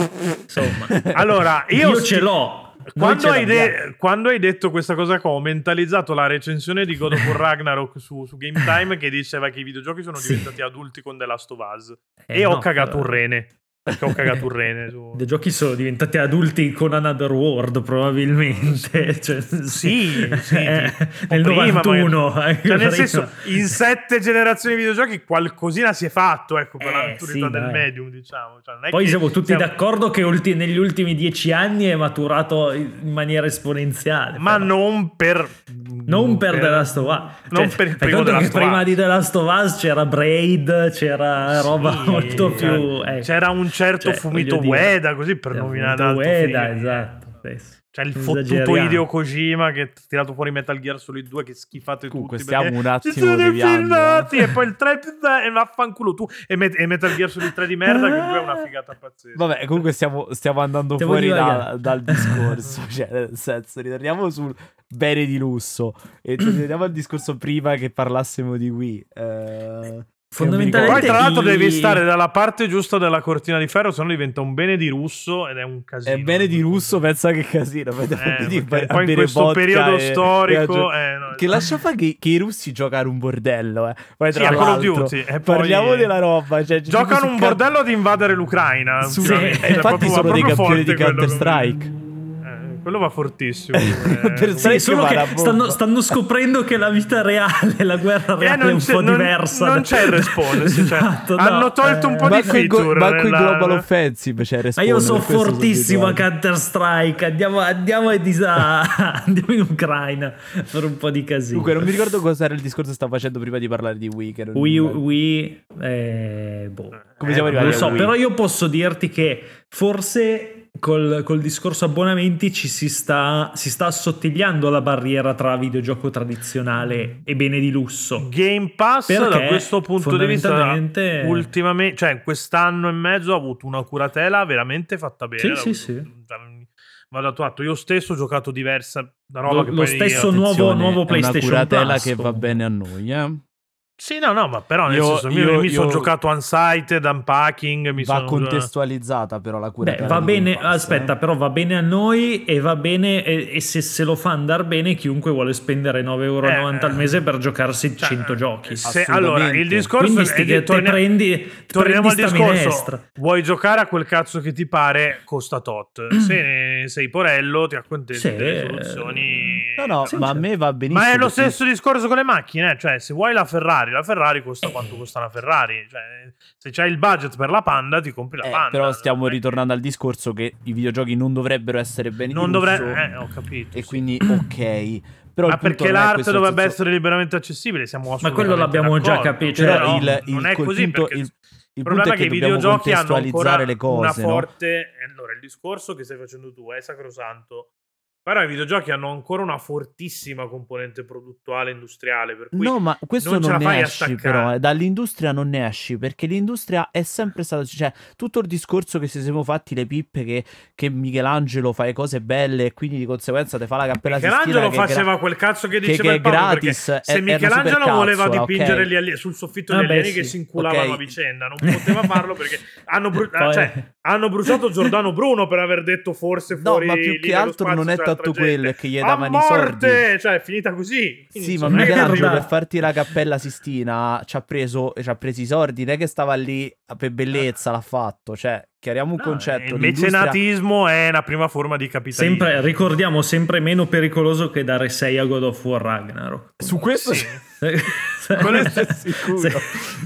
insomma allora io, io ce l'ho. Quando hai, de- quando hai detto questa cosa qua, ho mentalizzato la recensione di God of War Ragnarok su, su Game Time, che diceva che i videogiochi sono sì. diventati adulti con The Last of Us eh, e no, ho cagato però... un rene perché ho cagato un rene su... I giochi sono diventati adulti con Another World probabilmente, cioè, sì, sì, sì eh, nel novantuno magari... cioè, nel senso in sette generazioni di videogiochi qualcosina si è fatto, ecco, per eh, la maturità sì, del dai. medium, diciamo, cioè, non è poi che siamo tutti siamo... d'accordo che ulti... negli ultimi dieci anni è maturato in maniera esponenziale, ma però. non per non per, per The Last of Us, non cioè, per il primo The Last of Us. Prima di The Last of Us c'era Braid, c'era sì, roba molto più eh. c'era un certo cioè, Fumito Ueda, così per nominare Fumito Ueda, esatto. stesso. C'è il fottuto Hideo Kojima che ha tirato fuori Metal Gear Solid due, che schifate comunque tutti. Comunque stiamo un attimo deviando. E poi il tre e vaffanculo tu. E, met- e Metal Gear Solid tre di merda, che poi è una figata pazzesca. Vabbè, comunque stiamo, stiamo andando stiamo fuori da, dal discorso. Cioè, nel senso, ritorniamo sul bene di lusso. E torniamo al discorso prima che parlassimo di Wii. Eh... Fondamentalmente poi tra l'altro i... devi stare dalla parte giusta della cortina di ferro, se no diventa un bene di russo ed è un casino. È bene di russo, pensa che casino. Eh, di, poi a in questo periodo e, storico e eh, no, che lascia fare che, che i russi giocano un bordello, eh. Poi tra sì, l'altro Duty, poi... parliamo della roba, cioè, giocano un bordello cap- di invadere l'Ucraina su... sì, eh, cioè, infatti proprio, sono dei campioni di Counter Strike come... Quello va fortissimo. Eh. Per sì, solo che stanno, stanno scoprendo che la vita reale, la guerra reale, eh, è un po' non, diversa. Non c'è il respawn. Cioè, esatto, hanno no, tolto eh, un po' di feature. Ma qui Global Offensive c'è il respawn. Ma io so fortissimo a Counter Strike. Andiamo, andiamo, a disa... andiamo in Ucraina per un po' di casino. Dunque, non mi ricordo cosa era il discorso che stavo facendo prima di parlare di Wii. Wii, Wii eh, boh. Come siamo eh, arrivati? Lo so, Wii? Però io posso dirti che forse... Col, col discorso abbonamenti ci si sta, si sta assottigliando la barriera tra videogioco tradizionale e bene di lusso. Game Pass, perché da questo punto fondamentalmente... di vista, ultimamente, cioè quest'anno e mezzo ha avuto una curatela veramente fatta bene. Sì, sì, sì. Vado attuato. Io stesso ho giocato diversa roba. Lo, che lo stesso io, nuovo, nuovo PlayStation Plus. Una curatela Plus, che va bene a noi, eh. Sì, no, no, ma però nel io, senso, io, io mi sono giocato Unsighted, Unpacking. Mi va sono... contestualizzata però la cura. Beh, va bene, passa, aspetta, eh. però va bene a noi e va bene, e, e se se lo fa andare bene chiunque vuole spendere nove e novanta euro eh, al mese per giocarsi cioè, cento giochi. Se, allora, il discorso Quindi, è che torni... prendi, torniamo prendi al discorso, minestra. Vuoi giocare a quel cazzo che ti pare, costa tot. Se sei porello ti accontenti se... delle soluzioni. No, no, sì, ma certo. A me va benissimo. Ma è lo stesso perché... discorso con le macchine, cioè se vuoi la Ferrari, la Ferrari costa quanto costa la Ferrari, cioè, se c'hai il budget per la Panda ti compri la eh, Panda. Però stiamo ritornando al discorso che i videogiochi non dovrebbero essere bene non dovrebbero eh, ho capito e sì. Quindi ok, però ma perché l'arte dovrebbe senso... essere liberamente accessibile, siamo ma quello l'abbiamo d'accordo. Già capito, cioè, però il, il, non è così punto, perché... il... Il problema è che, che i videogiochi hanno ancora le cose, una forte no? Allora il discorso che stai facendo tu è sacrosanto. Però i videogiochi hanno ancora una fortissima componente produttuale industriale, per cui no, ma questo non, non ce la fai ne esci però, eh, dall'industria non ne esci, perché l'industria è sempre stata, cioè tutto il discorso che si siamo fatti le pippe che, che Michelangelo fa le cose belle e quindi di conseguenza te fa la Cappella Sistina. Michelangelo faceva gra- quel cazzo che diceva che, che è gratis, perché se è, Michelangelo voleva cazzo, dipingere okay. gli ali- sul soffitto ah, gli alieni sì. che si inculavano okay. a vicenda, non poteva farlo perché hanno, bru- Poi... cioè, hanno bruciato Giordano Bruno per aver detto forse fuori no, ma più che altro spazio, non è cioè, tutto quello che gli davano i soldi, cioè è finita così. Quindi sì, ma Michelangelo per farti la Cappella Sistina ci ha preso, ci ha preso i soldi, non è che stava lì per bellezza, l'ha fatto, cioè chiariamo un no, concetto. Il mecenatismo è una prima forma di capitalismo. Sempre, ricordiamo, sempre meno pericoloso che dare sei a God of War Ragnarok. Su questo sì. Questo sicuro. Se...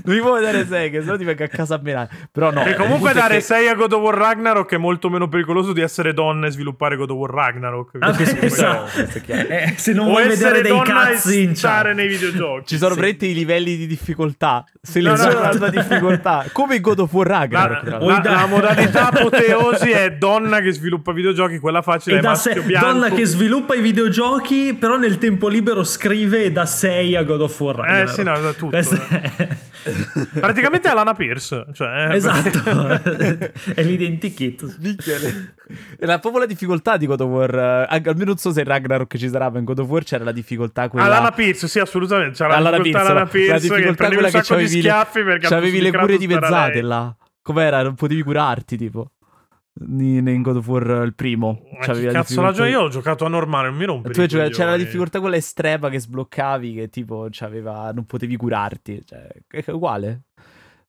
Non può dare sei, che sennò ti venga a casa a menare. Però no. E comunque dare sei che... a God of War Ragnarok è molto meno pericoloso di essere donna e sviluppare God of War Ragnarok. Ah, esatto. eh, se non o vuoi vedere dei cazzi in ciare nei videogiochi. Ci sono veramente sì. i livelli di difficoltà. Se no, le sono la tua difficoltà, come God of War Ragnarok. La, la, la modalità modalità apoteosi è donna che sviluppa videogiochi, quella facile è maschio bianco. Donna che sviluppa i videogiochi però nel tempo libero scrive da sei a God of War. Eh sì, no, da tutto. Eh. Praticamente è Alana Pierce, cioè, esatto. È l'identikit. È la proprio la difficoltà di God of War, almeno non so se in Ragnarok ci sarà, ma in God of War c'era la difficoltà quella Alana Pierce, sì, assolutamente, c'era la Alana difficoltà Alana Pierce, la difficoltà che quella che c'avevi le, c'avevi le cure dimezzate là. Com'era? Non potevi curarti, tipo. In God of War il primo. Ma che cazzo la gioia? Io ho giocato a normale, non mi rompo. C'era la difficoltà quella estrema che sbloccavi, che tipo c'aveva, non potevi curarti. Cioè, è uguale.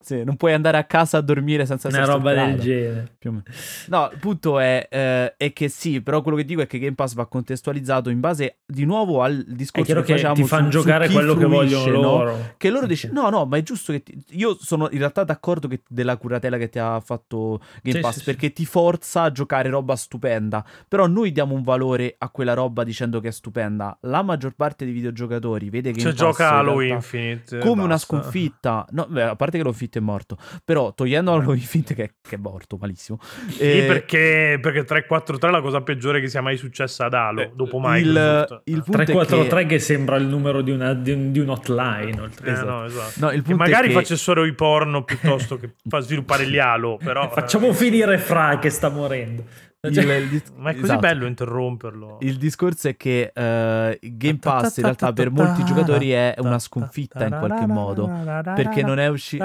Sì, non puoi andare a casa a dormire senza una roba del genere. Più o meno. No, il punto è, eh, è che sì, però quello che dico è che Game Pass va contestualizzato in base di nuovo al discorso che, che facciamo, ti fanno su, giocare su quello fruisce, che vogliono loro, no? Che loro dice no no, ma è giusto che ti... io sono in realtà d'accordo che della curatela che ti ha fatto Game sì, Pass sì, perché sì. ti forza a giocare roba stupenda, però noi diamo un valore a quella roba dicendo che è stupenda. La maggior parte dei videogiocatori vede Game cioè, Pass gioca in realtà, Halo Infinite come basta. Una sconfitta, no, beh, a parte che lo Infinite è morto, però togliendo Halo Infinite che, che è morto malissimo, sì, e... perché, perché tre quattro tre è la cosa peggiore che sia mai successa ad Halo, eh, dopo Microsoft. Il, il punto tre quattro tre che... che sembra il numero di, una, di, di un hotline oltre. Eh, esatto. No, esatto. No, il punto che magari che... facessero i porno piuttosto che fa sviluppare gli Halo, però facciamo finire Fra che sta morendo. Cioè, il, il, ma è così esatto. bello interromperlo. Il discorso è che uh, Game Pass in realtà per molti giocatori è una sconfitta in qualche modo, perché non è uscito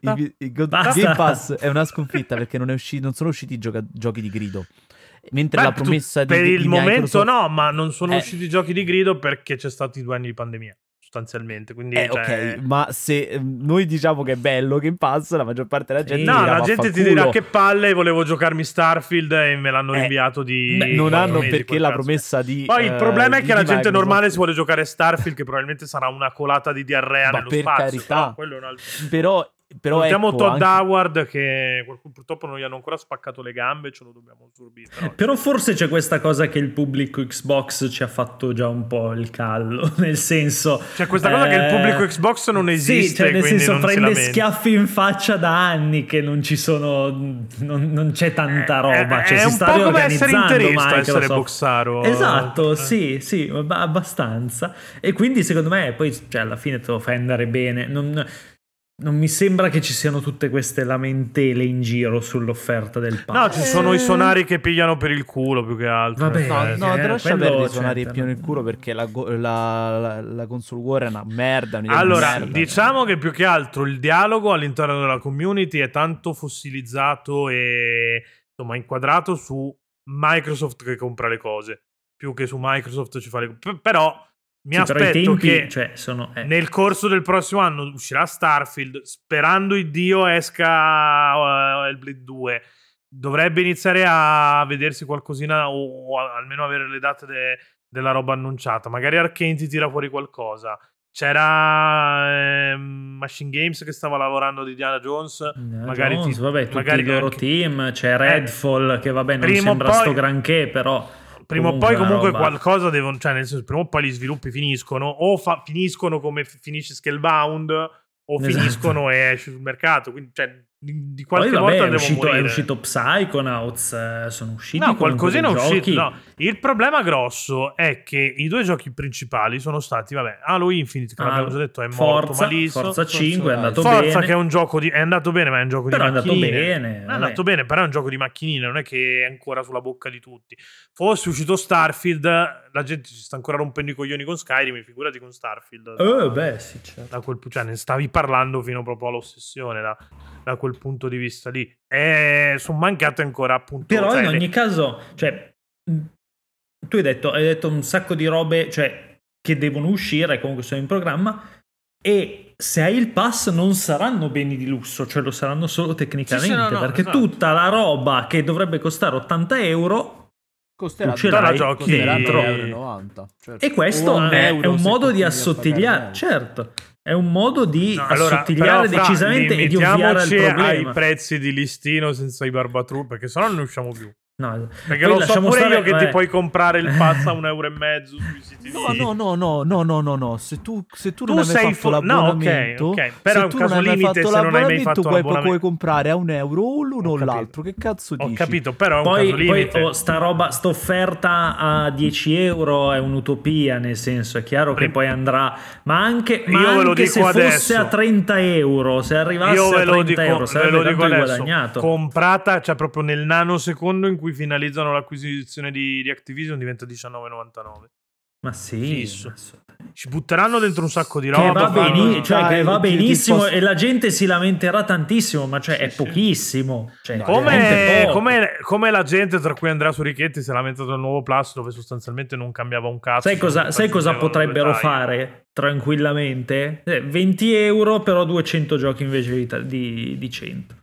il, il God- Game Pass è una sconfitta perché non, è usci- non sono usciti gioca- giochi di grido. Mentre Beh, la promessa tu, di, per di, il di momento Microsoft... no, ma non sono eh. usciti giochi di grido perché c'è stati due anni di pandemia sostanzialmente, quindi eh, cioè... ok, ma se noi diciamo che è bello Game Pass, la maggior parte della gente no, dirà, la gente ti dirà che palle, volevo giocarmi Starfield e me l'hanno rinviato eh, di beh, non hanno mesi, perché la cazzo. promessa di poi il problema uh, è che la gente Microsoft. normale si vuole giocare Starfield che probabilmente sarà una colata di diarrea ma nello per spazio, carità. Però, altro... però però abbiamo ecco, Todd anche... Howard che qualcuno, purtroppo non gli hanno ancora spaccato le gambe, ce lo dobbiamo sorbire però, però forse c'è questa cosa che il pubblico Xbox ci ha fatto già un po' il callo, nel senso c'è questa eh... cosa che il pubblico Xbox non esiste, sì, cioè, nel senso non prende schiaffi in faccia da anni che non ci sono, non, non c'è tanta roba, cioè, è, è si un sta po' come essere interista, essere boxaro, esatto, eh. sì sì abbastanza, e quindi secondo me poi cioè, alla fine te lo fai andare bene, non Non mi sembra che ci siano tutte queste lamentele in giro sull'offerta del pass. No, ci sono eh... i sonari che pigliano per il culo più che altro. Vabbè, no, eh, no eh, lascia perdere i sonari che pigliano il culo perché la, la, la, la console war è una merda. Allora, merda, diciamo eh. che più che altro il dialogo all'interno della community è tanto fossilizzato e insomma inquadrato su Microsoft che compra le cose, più che su Microsoft ci fa le cose. Però... Mi sì, aspetto tempi, che cioè, sono, eh. nel corso del prossimo anno uscirà Starfield, sperando Iddio esca uh, Hellblade due, dovrebbe iniziare a vedersi qualcosina o, o almeno avere le date de- della roba annunciata, magari Arkane ti tira fuori qualcosa. C'era eh, Machine Games che stava lavorando di Indiana Jones, Indiana magari Jones, ti, vabbè, magari tutti i loro anche... team, c'è Redfall eh, che vabbè non sembra poi... sto granché però prima o poi comunque roba. qualcosa devono, cioè nel senso prima o poi gli sviluppi finiscono o fa, finiscono come f- finisce Scalebound o esatto. finiscono e esce sul mercato, quindi cioè di, di qualche poi, vabbè, volta è uscito, è uscito Psychonauts, sono usciti no qualcosina è uscito no. Il problema grosso è che i due giochi principali sono stati vabbè Halo Infinite che ah, l'abbiamo già detto è morto Forza, malissimo Forza cinque è andato Forza, bene Forza che è un gioco di, è andato bene ma è un gioco però di macchinine è andato bene, è andato bene però è un gioco di macchinine, non è che è ancora sulla bocca di tutti. Fosse uscito Starfield la gente ci sta ancora rompendo i coglioni con Skyrim, figurati con Starfield. Oh, beh sì certo. Da quel, cioè ne stavi parlando fino proprio all'ossessione da, da quel punto di vista lì e sono mancate ancora appunto però cioè, in ogni le... caso cioè tu hai detto hai detto un sacco di robe cioè che devono uscire, comunque sono in programma e se hai il pass non saranno beni di lusso, cioè lo saranno solo tecnicamente, sì, sì, no, no, perché esatto. tutta la roba che dovrebbe costare ottanta euro costerà dentro, certo. E questo un è, euro, è un modo di assottigliare, certo è un modo di no, assottigliare allora, decisamente fra, e di ovviare al problema ai prezzi di listino senza i barbatru, perché sennò non ne usciamo più. No, perché lo so pure stare, io che eh. ti puoi comprare il pass a un euro e mezzo sui siti no, no no no no no no no se tu se tu, tu non hai mai fatto fo- l'abbonamento no, okay, okay. Però se tu non hai mai fatto l'abbonamento puoi, puoi comprare a un euro o l'uno o l'altro, che cazzo dici? Ho capito, però è un poi, caso limite. Poi oh, sta roba, sta offerta a dieci euro è un'utopia, nel senso è chiaro che Pre- poi andrà ma anche, ma io anche ve lo dico se adesso. fosse a trenta euro se arrivasse io ve lo a trenta euro sarebbe tanto guadagnato, comprata cioè proprio nel nanosecondo in cui finalizzano l'acquisizione di, di Activision diventa diciannove virgola novantanove. Ma sì, sì, ci butteranno dentro un sacco di roba che va, beni- cioè che va benissimo posso... e la gente si lamenterà tantissimo, ma cioè sì, è sì. pochissimo cioè, come, come, come la gente tra cui Andrea Surichetti si è lamentato del nuovo Plus dove sostanzialmente non cambiava un cazzo. Sai cosa, sai cosa potrebbero fare tranquillamente? venti euro però duecento giochi invece di, di, di cento.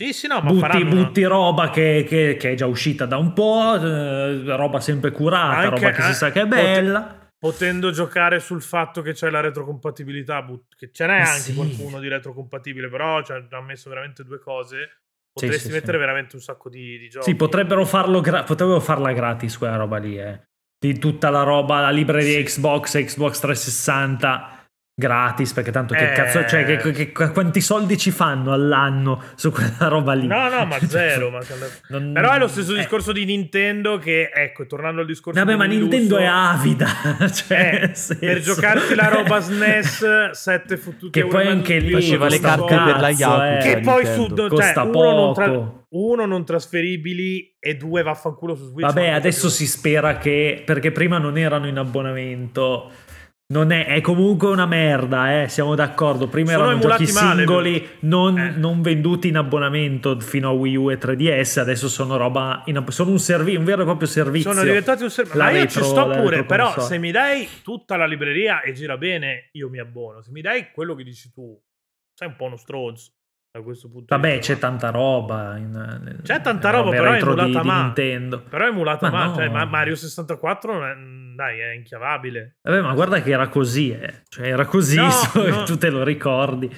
Sì, sì, no, ma butti, butti una... roba che, che, che è già uscita da un po', eh, roba sempre curata, anche, roba che eh, si sa che è bella. Pot- potendo giocare sul fatto che c'è la retrocompatibilità, but- che ce n'è anche sì. qualcuno di retrocompatibile, però cioè, ha messo veramente due cose. Potresti sì, sì, mettere sì. veramente un sacco di, di giochi. Sì, potrebbero farlo gra- potrebbero farla gratis quella roba lì, eh. Di tutta la roba, la libreria sì. Xbox, Xbox trecentosessanta... gratis, perché tanto che eh... cazzo, cioè che, che, che, quanti soldi ci fanno all'anno su quella roba lì? No, no, ma zero. ma... Non... Però è lo stesso eh. discorso di Nintendo, che ecco, tornando al discorso. Vabbè, di ma Windows, Nintendo è avida, cioè, eh, per giocarti la roba S N E S sette fottute che euro, poi anche lì faceva le carte cazzo, per la Yakuza, eh, che poi su, cioè, costa uno poco. Non tra... Uno, non trasferibili, e due, vaffanculo su Switch. Vabbè, adesso si spera che, perché prima non erano in abbonamento. Non è, è comunque una merda, eh, siamo d'accordo. Prima sono erano giochi singoli male, non, eh. non venduti in abbonamento fino a Wii U e tre D S. Adesso sono roba in, sono un, servi- un vero e proprio servizio. Sono diventati un servizio. Ma io retro, ci sto pure, però console. Se mi dai tutta la libreria e gira bene, io mi abbono. Se mi dai quello che dici tu, sei un po' uno stronzo da questo punto. Vabbè, di vista. C'è tanta roba, in, c'è tanta roba, però è emulata ma però è emulata ma, ma, no. Cioè, ma Mario sessantaquattro non è, dai, è inchiavabile. Vabbè, ma guarda che era così, eh. Cioè era così, no, so, no. Tu te lo ricordi.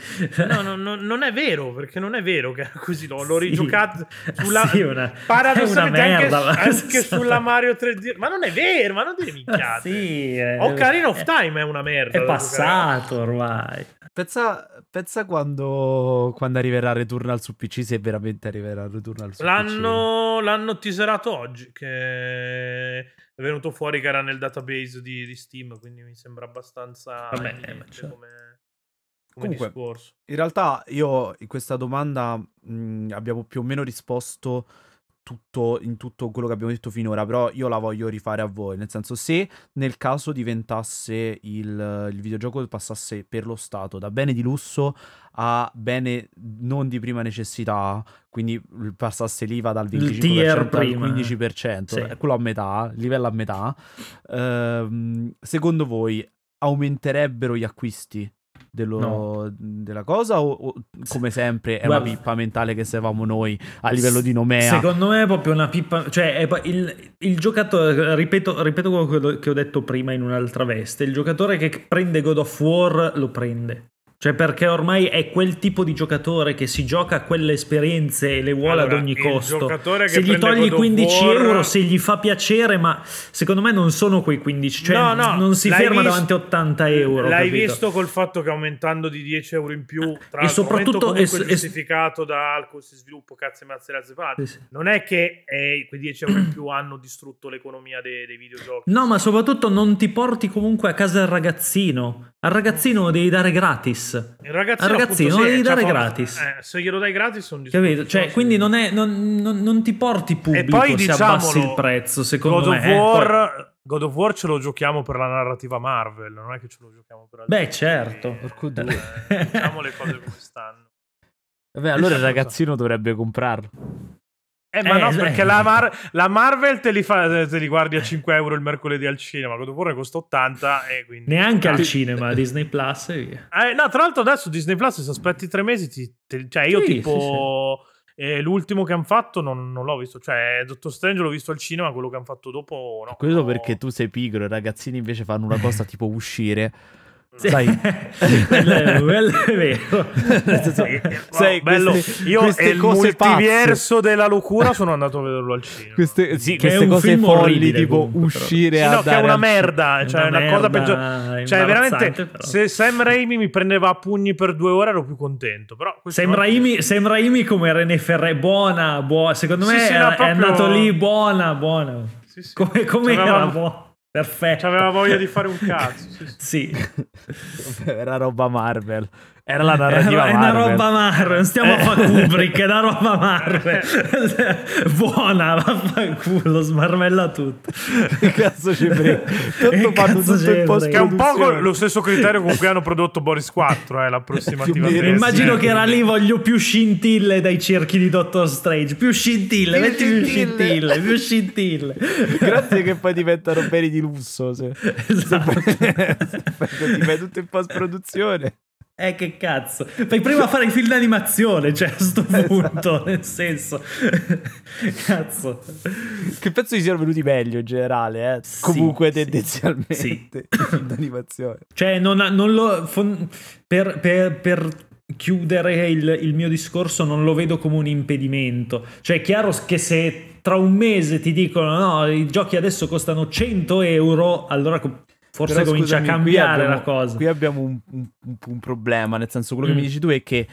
No, no, no, non è vero, perché non è vero che era così, no, l'ho sì. rigiocato sulla sì, una, paradossalmente una merda, anche, ma... anche sulla Mario tre D. Ma non è vero, ma non dire minchiate. Sì, eh, Ocarina of Time è una merda. È passato giocare. Ormai. Pensa, pensa quando, quando arriverà Returnal su P C, se veramente arriverà Returnal su l'hanno, P C. L'hanno teaserato oggi, che è venuto fuori che era nel database di, di Steam, quindi mi sembra abbastanza Vabbè, cioè. come, come Comunque, discorso. In realtà io in questa domanda mh, abbiamo più o meno risposto tutto in tutto quello che abbiamo detto finora, però io la voglio rifare a voi, nel senso, se nel caso diventasse il, il videogioco passasse per lo Stato da bene di lusso a bene non di prima necessità, quindi passasse l'I V A dal venticinque per cento al quindici per cento, sì. quello a metà, livello a metà, ehm, secondo voi aumenterebbero gli acquisti dello, no. della cosa o, o come sempre è Guarda, una pippa mentale che servamo noi a livello di nomea? Secondo me è proprio una pippa, cioè è, il, il giocatore, ripeto, ripeto quello che ho detto prima in un'altra veste, il giocatore che prende God of War lo prende, cioè, perché ormai è quel tipo di giocatore che si gioca quelle esperienze e le vuole allora, ad ogni costo. Se gli togli quindici War... euro, se gli fa piacere, ma secondo me non sono quei quindici, cioè no, no, non si ferma visto... davanti a ottanta euro. L'hai capito? Visto col fatto che aumentando di dieci euro in più, tra e soprattutto è giustificato es... dal costo di sviluppo, cazzo e mazze e razze fatte. Sì, sì. Non è che eh, quei dieci euro in più hanno distrutto l'economia dei, dei videogiochi. No, ma soprattutto non ti porti comunque a casa il ragazzino. Al ragazzino lo devi dare gratis. Il ragazzino, ragazzino appunto, sì, lo devi dare forza, gratis, eh, se glielo dai gratis sono disposto, cioè, quindi non, è, non, non, non ti porti pubblico e poi, se abbassi il prezzo, secondo God me War, eh, poi... God of War ce lo giochiamo per la narrativa Marvel, non è che ce lo giochiamo per altri, beh certo, perché, eh, diciamo le cose come stanno. Vabbè, allora il ragazzino dovrebbe comprarlo. Eh, ma eh, no, eh, perché eh. La, Mar- la Marvel te li, fa- te li guardi a cinque euro il mercoledì al cinema, God of War costa ottanta e quindi... Neanche al cinema, Disney Plus e via. Eh, no, tra l'altro adesso Disney Plus, se aspetti tre mesi, ti, te, cioè io sì, tipo... Sì, sì. Eh, l'ultimo che hanno fatto non, non l'ho visto, cioè Doctor Strange l'ho visto al cinema, quello che hanno fatto dopo no. Questo perché tu sei pigro, i ragazzini invece fanno una cosa tipo uscire... Sai, quello è vero. Sei bello. Io il multiverso della locura sono andato a vederlo al cinema. Queste, sì, che queste cose folli, tipo comunque, uscire sì, a no, dare che è una merda, cioè una, una merda, cosa peggiore. Cioè veramente, però. Se Sam Raimi mi prendeva a pugni per due ore ero più contento. Però Sam, non... Raimi, Sam Raimi come René Ferré, buona, buona. Secondo sì, me sì, è, no, proprio... è andato lì buona, buona. Sì, sì. Come, come era avevamo... buona. Perfetto. C'aveva voglia di fare un cazzo. Sì, sì. Era roba Marvel. Era la narrativa Marvel. È una roba Marvel. Non stiamo eh. a fare Kubrick, è una roba Marvel. Buona, vaffanculo, smarmella tutto. Che cazzo ci prende? Tutto cazzo tutto che è un po' lo stesso criterio con cui hanno prodotto Boris quattro, eh, l'approssimativa. Immagino che era lì, voglio più scintille dai cerchi di Doctor Strange. Più scintille, più metti scintille. più scintille, più scintille. Grazie che poi diventano beni di lusso. Se, esatto. se, se ti fai tutto in post-produzione. Eh, che cazzo, fai prima a fare il film d'animazione, cioè a sto punto, esatto. Nel senso, cazzo, che penso che siano venuti meglio in generale, eh? Sì, comunque tendenzialmente sì. Il film d'animazione, cioè non, non lo per, per, per chiudere il, il mio discorso, non lo vedo come un impedimento, cioè è chiaro che se tra un mese ti dicono no, i giochi adesso costano cento euro, allora Forse però, comincia scusami, a cambiare abbiamo, la cosa. Qui abbiamo un, un, un problema, nel senso, quello mm. che mi dici tu è che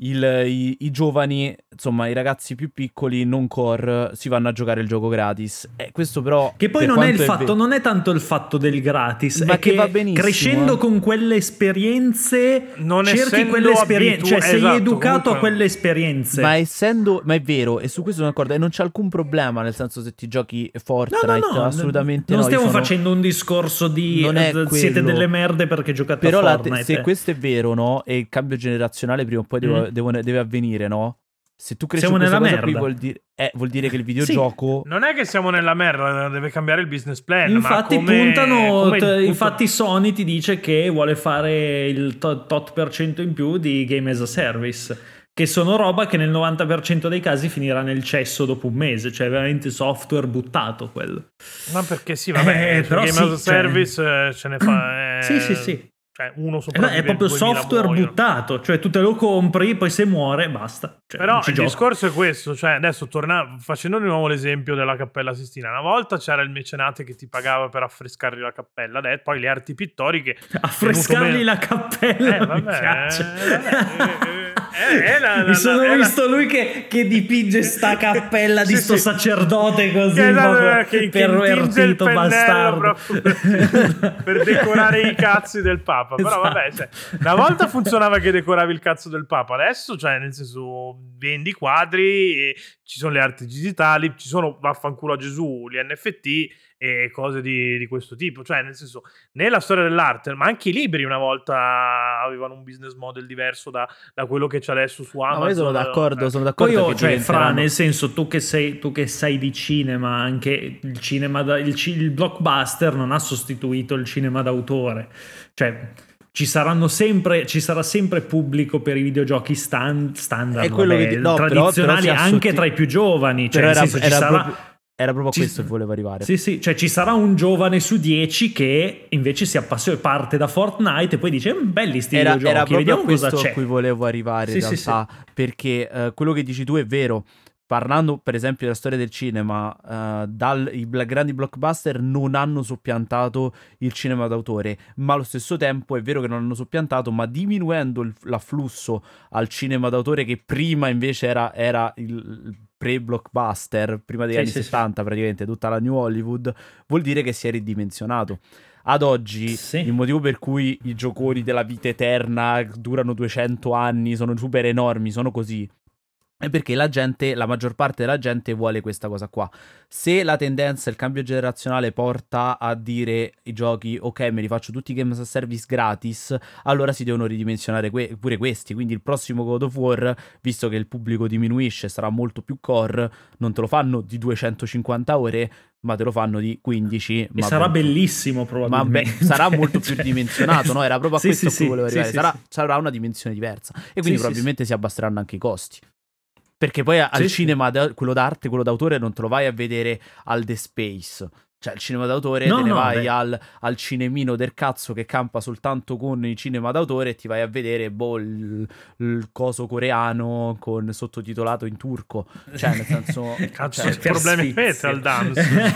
il, i, i giovani, insomma i ragazzi più piccoli non core, si vanno a giocare il gioco gratis. Eh, questo però che poi non è il fatto, è non è tanto il fatto del gratis, ma è che, che va benissimo, crescendo con quelle esperienze, non cerchi quelle esperienze, abitu- cioè sei esatto, educato comunque a quelle esperienze. Ma essendo, ma è vero, e su questo sono d'accordo, e non c'è alcun problema, nel senso, se ti giochi Fortnite, no, no, no, assolutamente non no, stiamo sono... facendo un discorso di eh, siete delle merde perché giocate però a Fortnite. Te- se questo è vero, no, e il cambio generazionale prima o poi devo mm. Deve, deve avvenire, no? Se tu cresci in questa cosa qui vuol dire, eh, vuol dire che il videogioco sì. non è che siamo nella merda, deve cambiare il business plan. Infatti ma come, puntano come t- infatti Sony ti dice che vuole fare il tot per cento in più di game as a service, che sono roba che nel novanta per cento dei casi finirà nel cesso dopo un mese, cioè è veramente software buttato quello. Ma perché sì, vabbè, eh, però game sì, as a service cioè... ce ne fa eh... sì sì sì cioè uno sopravvive, eh, è proprio software muoiono. buttato, cioè tu te lo compri, poi se muore basta, cioè, però il gioco. Discorso è questo, cioè adesso torna facendo di nuovo l'esempio della Cappella Sistina. Una volta c'era il mecenate che ti pagava per affrescargli la cappella, adesso poi le arti pittoriche affrescargli meno... la cappella eh, vabbè, mi piace eh, eh, eh, la, la, mi sono la, visto la... lui che, che dipinge sta cappella di sì, sto sì. sacerdote così che, proprio, che, pervertito che bastardo per, per decorare i cazzi del papa. Però esatto. vabbè, cioè, una volta funzionava che decoravi il cazzo del Papa, adesso cioè nel senso vendi quadri, e ci sono le arti digitali, ci sono vaffanculo a Gesù, gli N F T e cose di, di questo tipo, cioè nel senso nella storia dell'arte, ma anche i libri una volta avevano un business model diverso da, da quello che c'è adesso su Amazon. No, io sono d'accordo, eh. sono d'accordo. Poi io, che cioè, Fra, nel senso tu che sei tu che sai di cinema, anche il cinema da, il, il blockbuster non ha sostituito il cinema d'autore, cioè ci saranno sempre, ci sarà sempre pubblico per i videogiochi stand, standard, vabbè, che, no, tradizionali, però, però anche tra i più giovani, cioè, era, senso, ci era sarà proprio... Era proprio ci, questo che voleva arrivare. Sì, sì, cioè ci sarà un giovane su dieci che invece si appassiona, parte da Fortnite e poi dice belli sti era, videogiochi, era proprio vediamo questo cosa c'è. A cui volevo arrivare sì, in sì, realtà, sì. perché uh, quello che dici tu è vero. Parlando per esempio della storia del cinema, uh, dal, i grandi blockbuster non hanno soppiantato il cinema d'autore, ma allo stesso tempo è vero che non hanno soppiantato, ma diminuendo il, l'afflusso al cinema d'autore che prima invece era, era il pre-blockbuster, prima degli sì, anni sì, settanta sì. praticamente, tutta la New Hollywood, vuol dire che si è ridimensionato. Ad oggi sì. il motivo per cui i gioconi della vita eterna durano duecento anni, sono super enormi, sono così... è perché la gente, la maggior parte della gente vuole questa cosa qua. Se la tendenza, il cambio generazionale porta a dire i giochi ok me li faccio tutti games as service gratis, allora si devono ridimensionare que- pure questi, quindi il prossimo God of War, visto che il pubblico diminuisce, sarà molto più core, non te lo fanno di duecentocinquanta ore ma te lo fanno di quindici e ma sarà bellissimo probabilmente, ma beh, sarà molto più dimensionato, no? Era proprio a sì, questo sì, che volevo arrivare sì, sarà, sì. sarà una dimensione diversa e quindi sì, probabilmente sì, si abbasseranno anche i costi. Perché poi al sì, cinema, sì. quello d'arte, quello d'autore, non te lo vai a vedere al The Space. Cioè, il cinema d'autore no, te ne no, vai al, al cinemino del cazzo che campa soltanto con il cinema d'autore e ti vai a vedere, boh, il, il coso coreano con sottotitolato in turco. Cioè, nel senso... cazzo, cioè, problemi metal dance.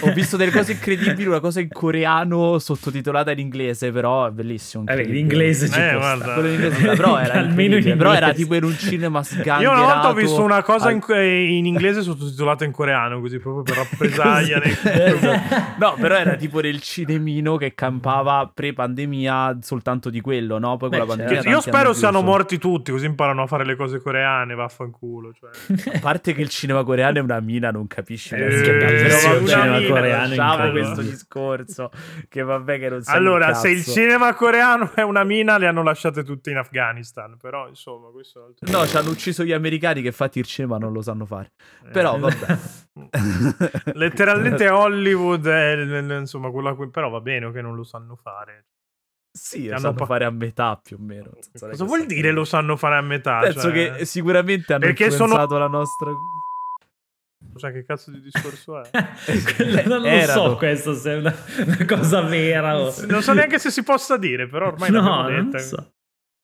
Ho visto delle cose incredibili, una cosa in coreano sottotitolata in inglese, però è bellissimo. Eh, l'inglese ci eh, costa. Quello in inglese, però era almeno in però era tipo in un cinema sgangherato. Io una volta ho visto una cosa in, in inglese sottotitolata in coreano, così proprio per rappresaglia. No, però era tipo del cinemino che campava pre-pandemia soltanto di quello, no? Poi con Beh, la pandemia certo. Io spero siano morti tutti, così imparano a fare le cose coreane, vaffanculo, cioè. A parte che il cinema coreano è una mina, non capisci, eh, che però il cinema mina, coreano facciamo questo discorso che vabbè che non si Allora, se il cinema coreano è una mina, le hanno lasciate tutte in Afghanistan, però insomma, questo è un altro. No, ci hanno ucciso gli americani che infatti il cinema non lo sanno fare. Eh. Però vabbè. Letteralmente Hollywood è, insomma, quella que- però va bene che non lo sanno fare. Sì, lo sanno pa- fare a metà più o meno. Cosa vuol sapere. dire lo sanno fare a metà? Penso cioè... che sicuramente hanno Perché influenzato sono... la nostra... Cioè, che cazzo di discorso è? Non lo Erano. so, questo se è una, una cosa vera. O... Non so neanche se si possa dire, però ormai no, l'abbiamo detta. So.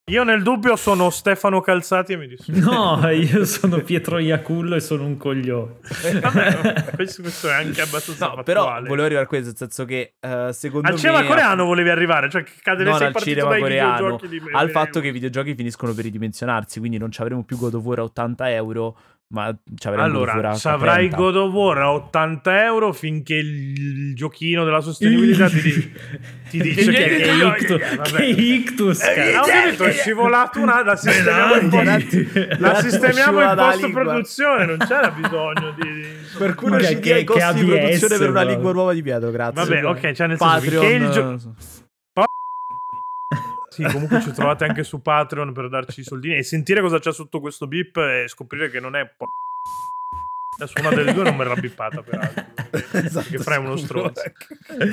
Io nel dubbio sono Stefano Calzati e mi dispiace. No, io sono Pietro Iacullo e sono un coglione. Vabbè, questo, questo è anche abbastanza no, fattuale. Però volevo arrivare a questo, nel senso che uh, secondo al me... Al cinema coreano volevi arrivare, cioè che cade no, sei partito dai coreano, videogiochi di... Al fatto che i videogiochi finiscono per ridimensionarsi, quindi non ci avremo più God of War a ottanta euro, ma ci avremo allora, God of War a trenta. Allora, avrai God of War a ottanta euro finché il giochino della sostenibilità ti dice... Ti dice che, che, ictus, vabbè. Che ictus, eh, no, ho detto, è scivolato una, la sistemiamo in post, la sistemiamo in post produzione, non c'era bisogno di, di... per cui ci dia i costi di produzione per una lingua nuova di Pietro, grazie. Vabbè, ok, cioè nel Patreon, senso che il gio... Sì, comunque ci trovate anche su Patreon per darci i soldini e sentire cosa c'è sotto questo beep e scoprire che non è po... Adesso una delle due non verrà bippata peraltro, esatto, che fai uno stronzo.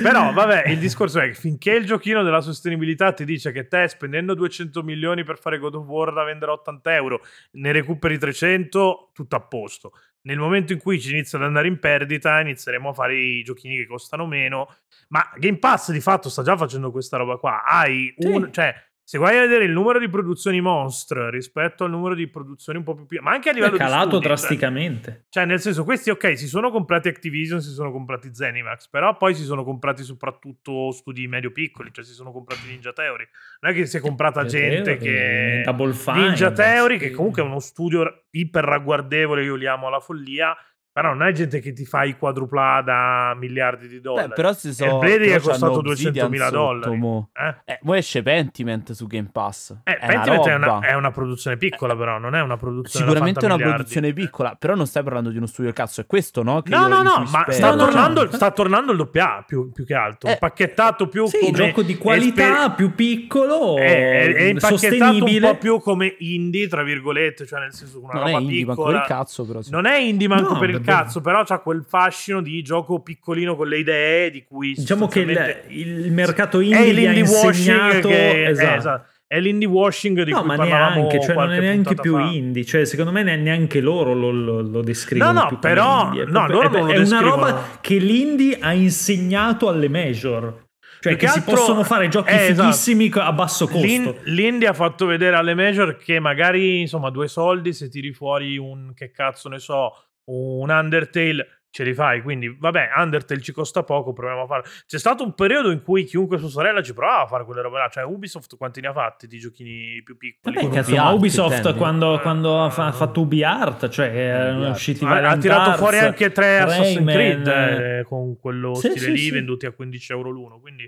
Però vabbè, il discorso è che finché il giochino della sostenibilità ti dice che te spendendo duecento milioni per fare God of War da vendere ottanta euro ne recuperi trecento, tutto a posto. Nel momento in cui ci inizia ad andare in perdita inizieremo a fare i giochini che costano meno, ma Game Pass di fatto sta già facendo questa roba qua. Hai un... Sì. Cioè, se vai a vedere il numero di produzioni monstre rispetto al numero di produzioni un po' più più, ma anche a livello di... È calato di studi, drasticamente. Cioè, cioè, nel senso, questi, ok, si sono comprati Activision, si sono comprati Zenimax, però poi si sono comprati soprattutto studi medio-piccoli, cioè si sono comprati Ninja Theory. Non è che si è comprata Ninja gente Theory, che... Fine, Ninja Theory, che comunque è uno studio iper ragguardevole, io li amo alla follia, però non è gente che ti fa i quadrupla da miliardi di dollari. Beh, però si so, il Blade è costato duecentomila dollari. Mo. Eh? Eh, mo esce Pentiment su Game Pass. Eh, è Pentiment una è, una, è una produzione piccola, eh, però non è una produzione... Sicuramente è una miliardi. Produzione piccola, però non stai parlando di uno studio cazzo, è questo, no? Che no, no, no, ma sta tornando, sta tornando il doppia più, più che altro. Eh, pacchettato più sì, come... gioco di qualità, esper- più piccolo, è, è, è impacchettato un po' più come indie, tra virgolette, cioè nel senso una non roba indie, piccola. Manco il cazzo, però, sì. Non è indie manco no, per il cazzo, però c'ha quel fascino di gioco piccolino con le idee di cui diciamo che il, il mercato indie è l'indie washing che, esatto. Esatto. È l'indie washing di no, cui parlavamo neanche, cioè non è neanche più fa. Indie, cioè secondo me neanche loro lo, lo, lo descrivono no no più però è, no, proprio, loro è, lo è una roba che l'indie ha insegnato alle major. Cioè che, che si possono fare giochi eh, fighissimi esatto. A basso costo. L'in- L'India ha fatto vedere alle major che magari insomma due soldi se tiri fuori un che cazzo ne so un Undertale ce li fai, quindi vabbè Undertale ci costa poco, proviamo a farlo. C'è stato un periodo in cui chiunque sua sorella ci provava a fare quelle robe là, cioè Ubisoft quanti ne ha fatti di giochini più piccoli? Vabbè, cazzo, ma Ubisoft quando, quando ha fatto UbiArt, cioè erano usciti ha, ha tirato fuori anche tre Rayman. Assassin's Creed eh, con quello sì, stile sì, lì sì. Venduti a quindici euro l'uno, quindi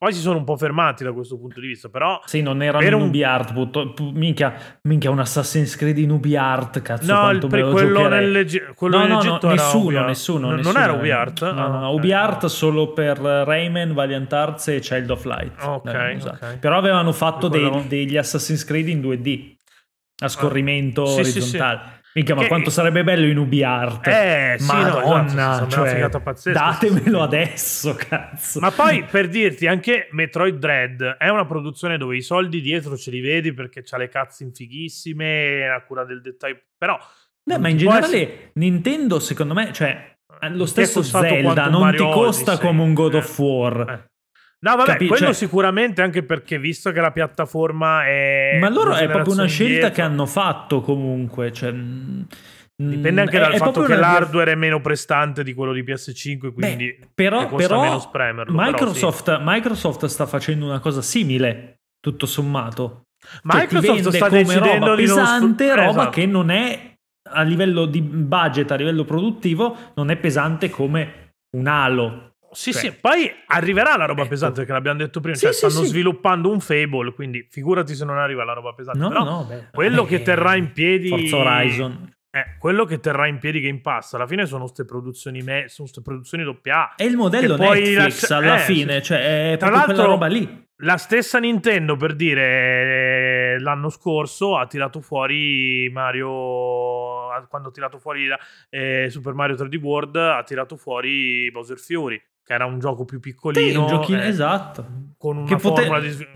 poi si sono un po' fermati da questo punto di vista, però... Sì, non erano in un... UbiArt, putto... minchia, minchia, un Assassin's Creed in UbiArt, cazzo, no, quanto pre- me lo quello nell'Egitto no, no, no, era nessuno, UbiArt. nessuno, no, nessuno. Non era UbiArt? No, no, no, okay. UbiArt solo per Rayman, Valiant Arts e Child of Light. Ok, okay. Però avevano fatto dei, degli Assassin's Creed in due D, a scorrimento ah. sì, orizzontale. Sì, sì. Minchia, ma che... quanto sarebbe bello in UbiArt. Eh, sì, Madonna, no, esatto, cioè, pazzesca, datemelo sì. Adesso, cazzo. Ma poi, per dirti, anche Metroid Dread è una produzione dove i soldi dietro ce li vedi perché c'ha le cutscene fighissime, la cura del dettaglio, però... Beh, ma in generale essere... Nintendo, secondo me, cioè, lo stesso Zelda non Mario ti costa Odyssey, come un God eh. of War. Eh. No, vabbè, Capi- quello cioè... sicuramente anche perché visto che la piattaforma è... Ma loro è proprio una scelta dietro. Che hanno fatto comunque, cioè... Dipende anche è, dal è fatto che una... l'hardware è meno prestante di quello di P S cinque, quindi Beh, però, costa però, meno spremerlo. Microsoft, però, sì. Microsoft sta facendo una cosa simile, tutto sommato. Microsoft sta decidendo roba di pesante, non... roba esatto. Che non è, a livello di budget, a livello produttivo, non è pesante come un Halo. Sì, cioè. Sì, poi arriverà la roba ecco. pesante che l'abbiamo detto prima, sì, cioè sì, stanno sì. sviluppando un Fable, quindi figurati se non arriva la roba pesante, no, però no, beh, quello eh, che terrà in piedi Forza Horizon. Eh, quello che terrà in piedi Game Pass alla fine sono ste produzioni me, sono ste produzioni doppia A. È il modello Netflix la... alla eh, fine, sì. Cioè è tra proprio quella roba lì. La stessa Nintendo per dire l'anno scorso ha tirato fuori Mario quando ha tirato fuori eh, Super Mario tre D World ha tirato fuori Bowser Fury che era un gioco più piccolino sì, un giochino, eh, esatto con una che formula pote... di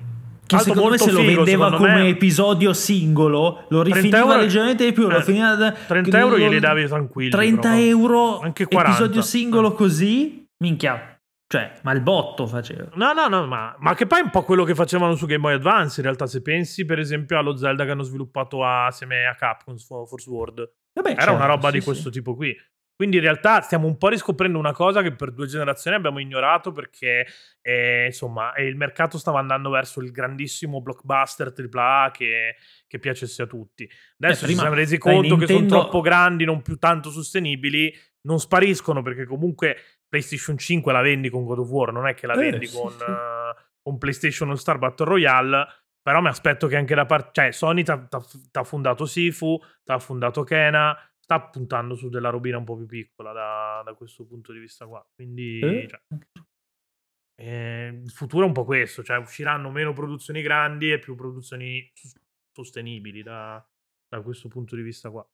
che Alto secondo me se figo, lo vendeva come me... episodio singolo lo rifiniva leggermente di più lo eh, finiva da... trenta euro glieli davi tranquilli trenta però. Euro anche quaranta episodio singolo eh. Così minchia Cioè, ma il botto faceva. No, no, no, ma, ma che poi è un po' quello che facevano su Game Boy Advance, in realtà, se pensi, per esempio, allo Zelda che hanno sviluppato assieme a Capcom, Force World. Vabbè, era certo, una roba sì, di questo sì. tipo qui. Quindi in realtà stiamo un po' riscoprendo una cosa che per due generazioni abbiamo ignorato, perché eh, insomma il mercato stava andando verso il grandissimo blockbuster tripla A che, che piacesse a tutti. Adesso eh, ci siamo resi conto Nintendo... che sono troppo grandi, non più tanto sostenibili, non spariscono, perché comunque PlayStation cinque la vendi con God of War, non è che la vendi eh, con, sì, sì. Uh, con PlayStation All Star Battle Royale. Però mi aspetto che anche da parte, cioè Sony t'ha fondato Sifu, t'ha fondato Kena, sta puntando su della robina un po' più piccola da, da questo punto di vista qua. Quindi eh? Cioè, eh, il futuro è un po' questo, cioè usciranno meno produzioni grandi e più produzioni sostenibili da, da questo punto di vista qua.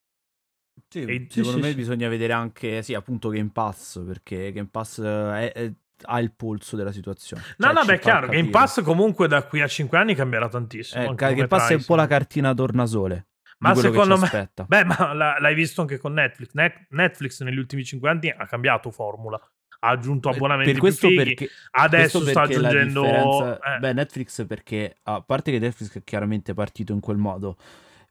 Sì, e, secondo sì, me sì. bisogna vedere anche sì, appunto Game Pass, perché Game Pass è, è, ha il polso della situazione. No, cioè, no, beh, è chiaro, capire. Game Pass comunque da qui a cinque anni cambierà tantissimo. Eh, anche Game Pass price, è un po' la cartina tornasole. Ma secondo me, beh, ma l'hai visto anche con Netflix. Net, Netflix negli ultimi cinque anni ha cambiato formula, ha aggiunto abbonamenti per questo più fighi. Perché, adesso questo perché sta aggiungendo eh. Beh, Netflix, perché a parte che Netflix è chiaramente partito in quel modo,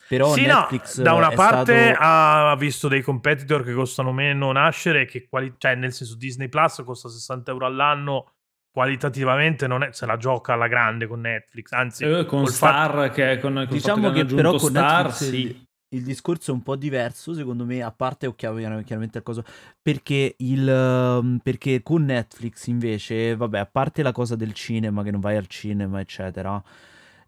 però sì, Netflix no, da una parte stato... ha visto dei competitor che costano meno nascere, che quali... cioè nel senso Disney Plus costa sessanta euro all'anno, qualitativamente non è, se la gioca alla grande con Netflix, anzi eh, con Star fatto... che con, con diciamo che, che però con Star Netflix, sì. il, il discorso è un po' diverso secondo me, a parte okay, chiaramente il coso, perché il perché con Netflix invece vabbè, a parte la cosa del cinema, che non vai al cinema eccetera,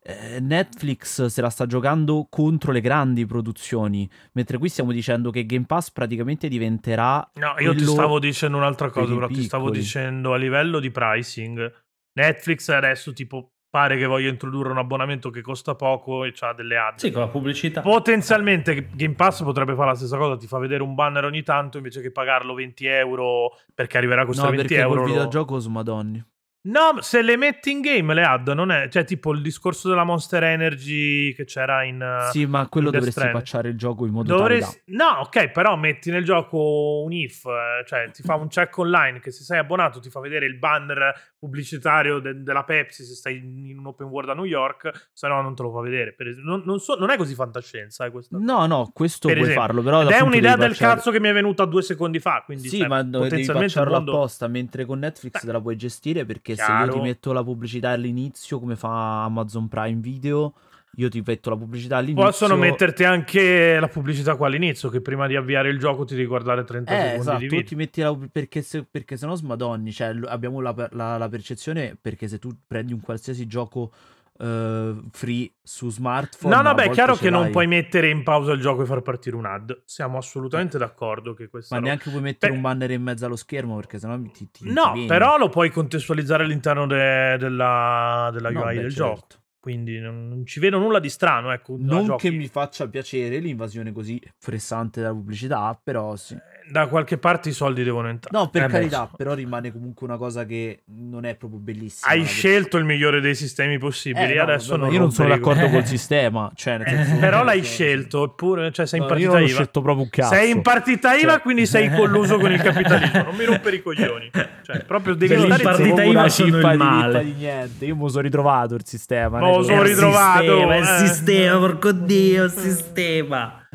eh, Netflix se la sta giocando contro le grandi produzioni, mentre qui stiamo dicendo che Game Pass praticamente diventerà no io ti stavo dicendo un'altra cosa per però ti stavo dicendo a livello di pricing Netflix adesso tipo pare che voglia introdurre un abbonamento che costa poco e c'ha delle ad sì, con la pubblicità. Potenzialmente Game Pass potrebbe fare la stessa cosa, ti fa vedere un banner ogni tanto invece che pagarlo venti euro, perché arriverà a costare no, venti euro. No, perché col videogioco su madonna. No, se le metti in game le ad, non è, cioè tipo il discorso della Monster Energy che c'era in sì, ma quello in dovresti facciare il gioco in modo dovresti... tale da. No, ok, però metti nel gioco un if, cioè ti fa un check online che se sei abbonato ti fa vedere il banner pubblicitario de- della Pepsi se stai in un open world a New York, se no non te lo fa vedere. Per es- non, non, so, non è così fantascienza eh, questo. No, no, questo per puoi esempio. farlo, però ed è un'idea del facciare... cazzo che mi è venuta due secondi fa, quindi sì, cioè, ma devi farlo mondo... apposta, mentre con Netflix Beh. te la puoi gestire, perché Chiaro. se io ti metto la pubblicità all'inizio, come fa Amazon Prime Video, io ti metto la pubblicità all'inizio. Possono metterti anche la pubblicità qua all'inizio, che prima di avviare il gioco ti devi guardare trenta eh, secondi esatto, di video. Tu ti metti la, perché se perché sennò smadonni, cioè abbiamo la, la, la percezione, perché se tu prendi un qualsiasi gioco Uh, free su smartphone. No, no, beh, è chiaro che l'hai. non puoi mettere in pausa il gioco e far partire un ad. Siamo assolutamente d'accordo che questa. Ma roba... neanche puoi mettere Beh... un banner in mezzo allo schermo, perché sennò ti, ti No, ti però lo puoi contestualizzare all'interno de- della, della no, U I beh, del certo. gioco. Quindi non, non ci vedo nulla di strano, ecco. Non che mi faccia piacere l'invasione così fressante della pubblicità, però sì. Da qualche parte i soldi devono entrare. No, per eh, carità, beh. però rimane comunque una cosa che non è proprio bellissima. Hai scelto il migliore dei sistemi possibili, eh, no, adesso no, non io non sono d'accordo col sistema, cioè, eh, però l'hai scelto, eppure cioè, sei in partita no, io non IVA. Io ho scelto proprio un cazzo. Sei in partita IVA, cioè. quindi sei colluso con il capitalismo, non mi rompere i coglioni. Cioè, proprio devi cioè, stare in partita IVA sono il male. Di niente. Io mi sono ritrovato il sistema. No, lo sono ritrovato. Il sistema, porco Dio, il sistema.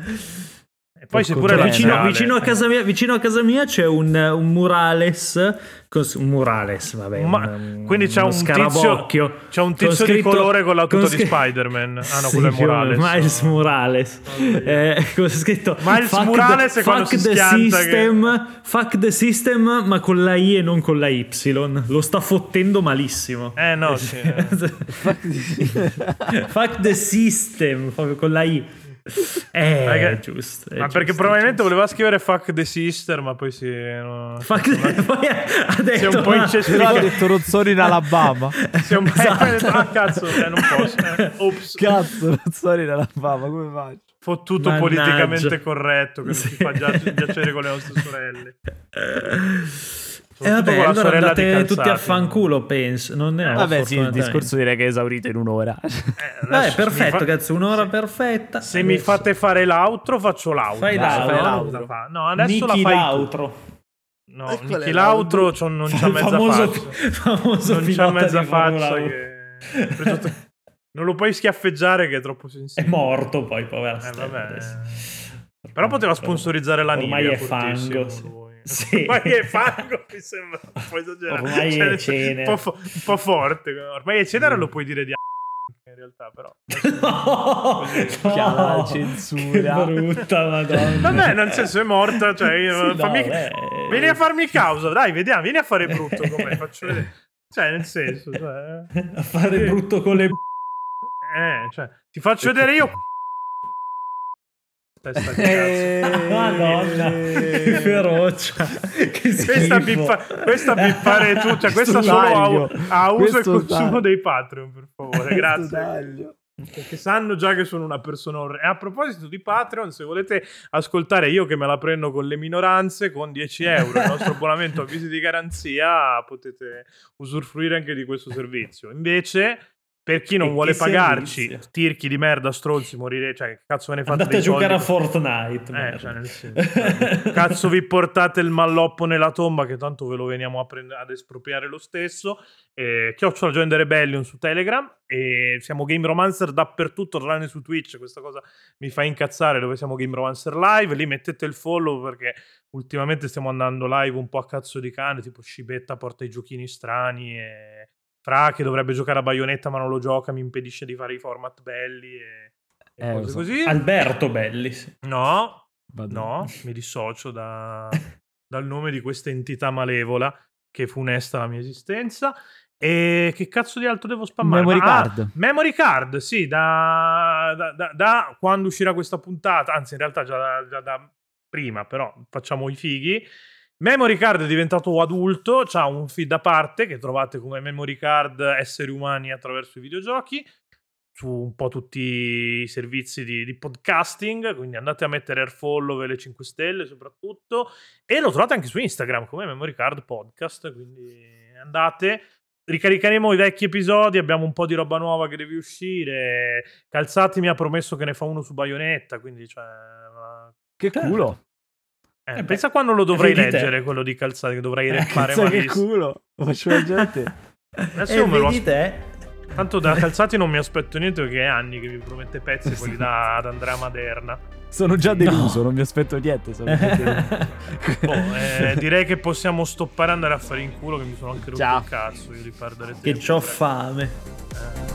E poi se pure vicino, vicino, a casa mia, vicino a casa mia c'è un, un murales. Cos, un murales, vabbè. Ma, un, quindi c'è un tizio, c'è un tizio scritto, di colore con la tuta con scr- di Spider-Man. Ah, no, sì, quello è Morales. Miles no. Morales. Oh, eh, con scritto Miles fuck Morales the, fuck, si the system, che... fuck the system, ma con la I e non con la Y. Lo sta fottendo malissimo. Eh, no. Eh, sì, eh. fuck the system, con la I. Eh, Raga, è giusto. È ma giusto, perché probabilmente voleva scrivere fuck the sister, ma poi si no, fuck no, the... poi ha detto si è un po' incestuoso. Ha detto Rozzoni in Alabama. Si è un po' esatto. Ah cazzo, eh, non posso. Eh. Ops. Cazzo, Rozzoni in Alabama, come faccio? Fottuto Mannaggia. Politicamente corretto, che sì. non si fa gi- piacere con le nostre sorelle. E eh vabbè, allora andate tutti a fanculo, penso. Non ne vabbè, sì, il discorso direi che è esaurito in un'ora. Eh, vabbè, perfetto, fa... cazzo, un'ora sì. perfetta. Se adesso. mi fate fare l'outro, faccio l'outro. Fai l'outro. No, adesso Nicky la fai l'outro. Tu. No, ecco Nicky Lautro la... non c'ha mezza famoso, faccia. Famoso non c'ha mezza faccia che... non lo puoi schiaffeggiare che è troppo sensibile. È morto poi, povero. Eh, vabbè. Però poteva sponsorizzare la Nivea. Ormai è fango. Sì. Sì. Ormai è fango, mi sembra un po' esagerato. Ormai cioè, è cenere. Un po', fo- un po' forte. Ormai è cenere, mm. lo puoi dire di a... in realtà, però. No! No. La censura. Che brutta, madonna. Vabbè, nel senso è morta, cioè io, sì, fammi... no, beh... vieni a farmi causa, dai, vediamo, vieni a fare brutto come faccio vedere. Cioè, nel senso, cioè... a fare sì. brutto con le eh, cioè, ti faccio vedere io testa di cazzo. Madonna, che ferocia. Che questa, bippa, questa bippare tu, cioè questa solo a, a uso e consumo dei Patreon, per favore, grazie. Perché sanno già che sono una persona orre- e a proposito di Patreon, se volete ascoltare io che me la prendo con le minoranze, con dieci euro il nostro abbonamento a visita di garanzia, potete usufruire anche di questo servizio. Invece, per chi non e vuole pagarci, servizio. Tirchi di merda, stronzi, morire, cioè che cazzo ve ne fate dei soldi? Andate a giocare a Fortnite. Eh, cioè, nel senso, cazzo vi portate il malloppo nella tomba che tanto ve lo veniamo a prend- ad espropriare lo stesso. Eh, Chiocciola Join the Rebellion su Telegram e siamo Game Romancer dappertutto, tranne su Twitch, questa cosa mi fa incazzare, dove siamo Game Romancer Live, lì mettete il follow perché ultimamente stiamo andando live un po' a cazzo di cane, tipo Scibetta porta i giochini strani e... Fra che dovrebbe giocare a Bayonetta ma non lo gioca, mi impedisce di fare i format belli e, e eh, cose so. Così. Alberto Belli. Sì. No, Badì. No, mi dissocio da, dal nome di questa entità malevola che funesta la mia esistenza. E che cazzo di altro devo spammare? Memory ma, card. Ah, memory card, sì, da, da, da, da quando uscirà questa puntata, anzi in realtà già da, già da prima, però facciamo i fighi. Memory card è diventato adulto, c'ha un feed a parte che trovate come Memory Card Esseri Umani attraverso i videogiochi su un po' tutti i servizi di, di podcasting, quindi andate a mettere il follow e le cinque stelle soprattutto, e lo trovate anche su Instagram come Memory Card Podcast, quindi andate, ricaricheremo i vecchi episodi, abbiamo un po' di roba nuova che deve uscire. Calzati mi ha promesso che ne fa uno su Bayonetta, quindi cioè che culo. Eh, eh pensa beh, quando lo dovrei leggere te. Quello di Calzati che dovrei eh, fare ma che culo faccio leggere adesso me lo aspetto tanto da Calzati non mi aspetto niente perché è anni che mi promette pezzi quelli da ad Andrea Maderna, sono già deluso, no. Non mi aspetto niente, sono boh, eh, direi che possiamo stoppare e andare a fare in culo che mi sono anche rotto il cazzo io di perdere tempo, che c'ho fame eh.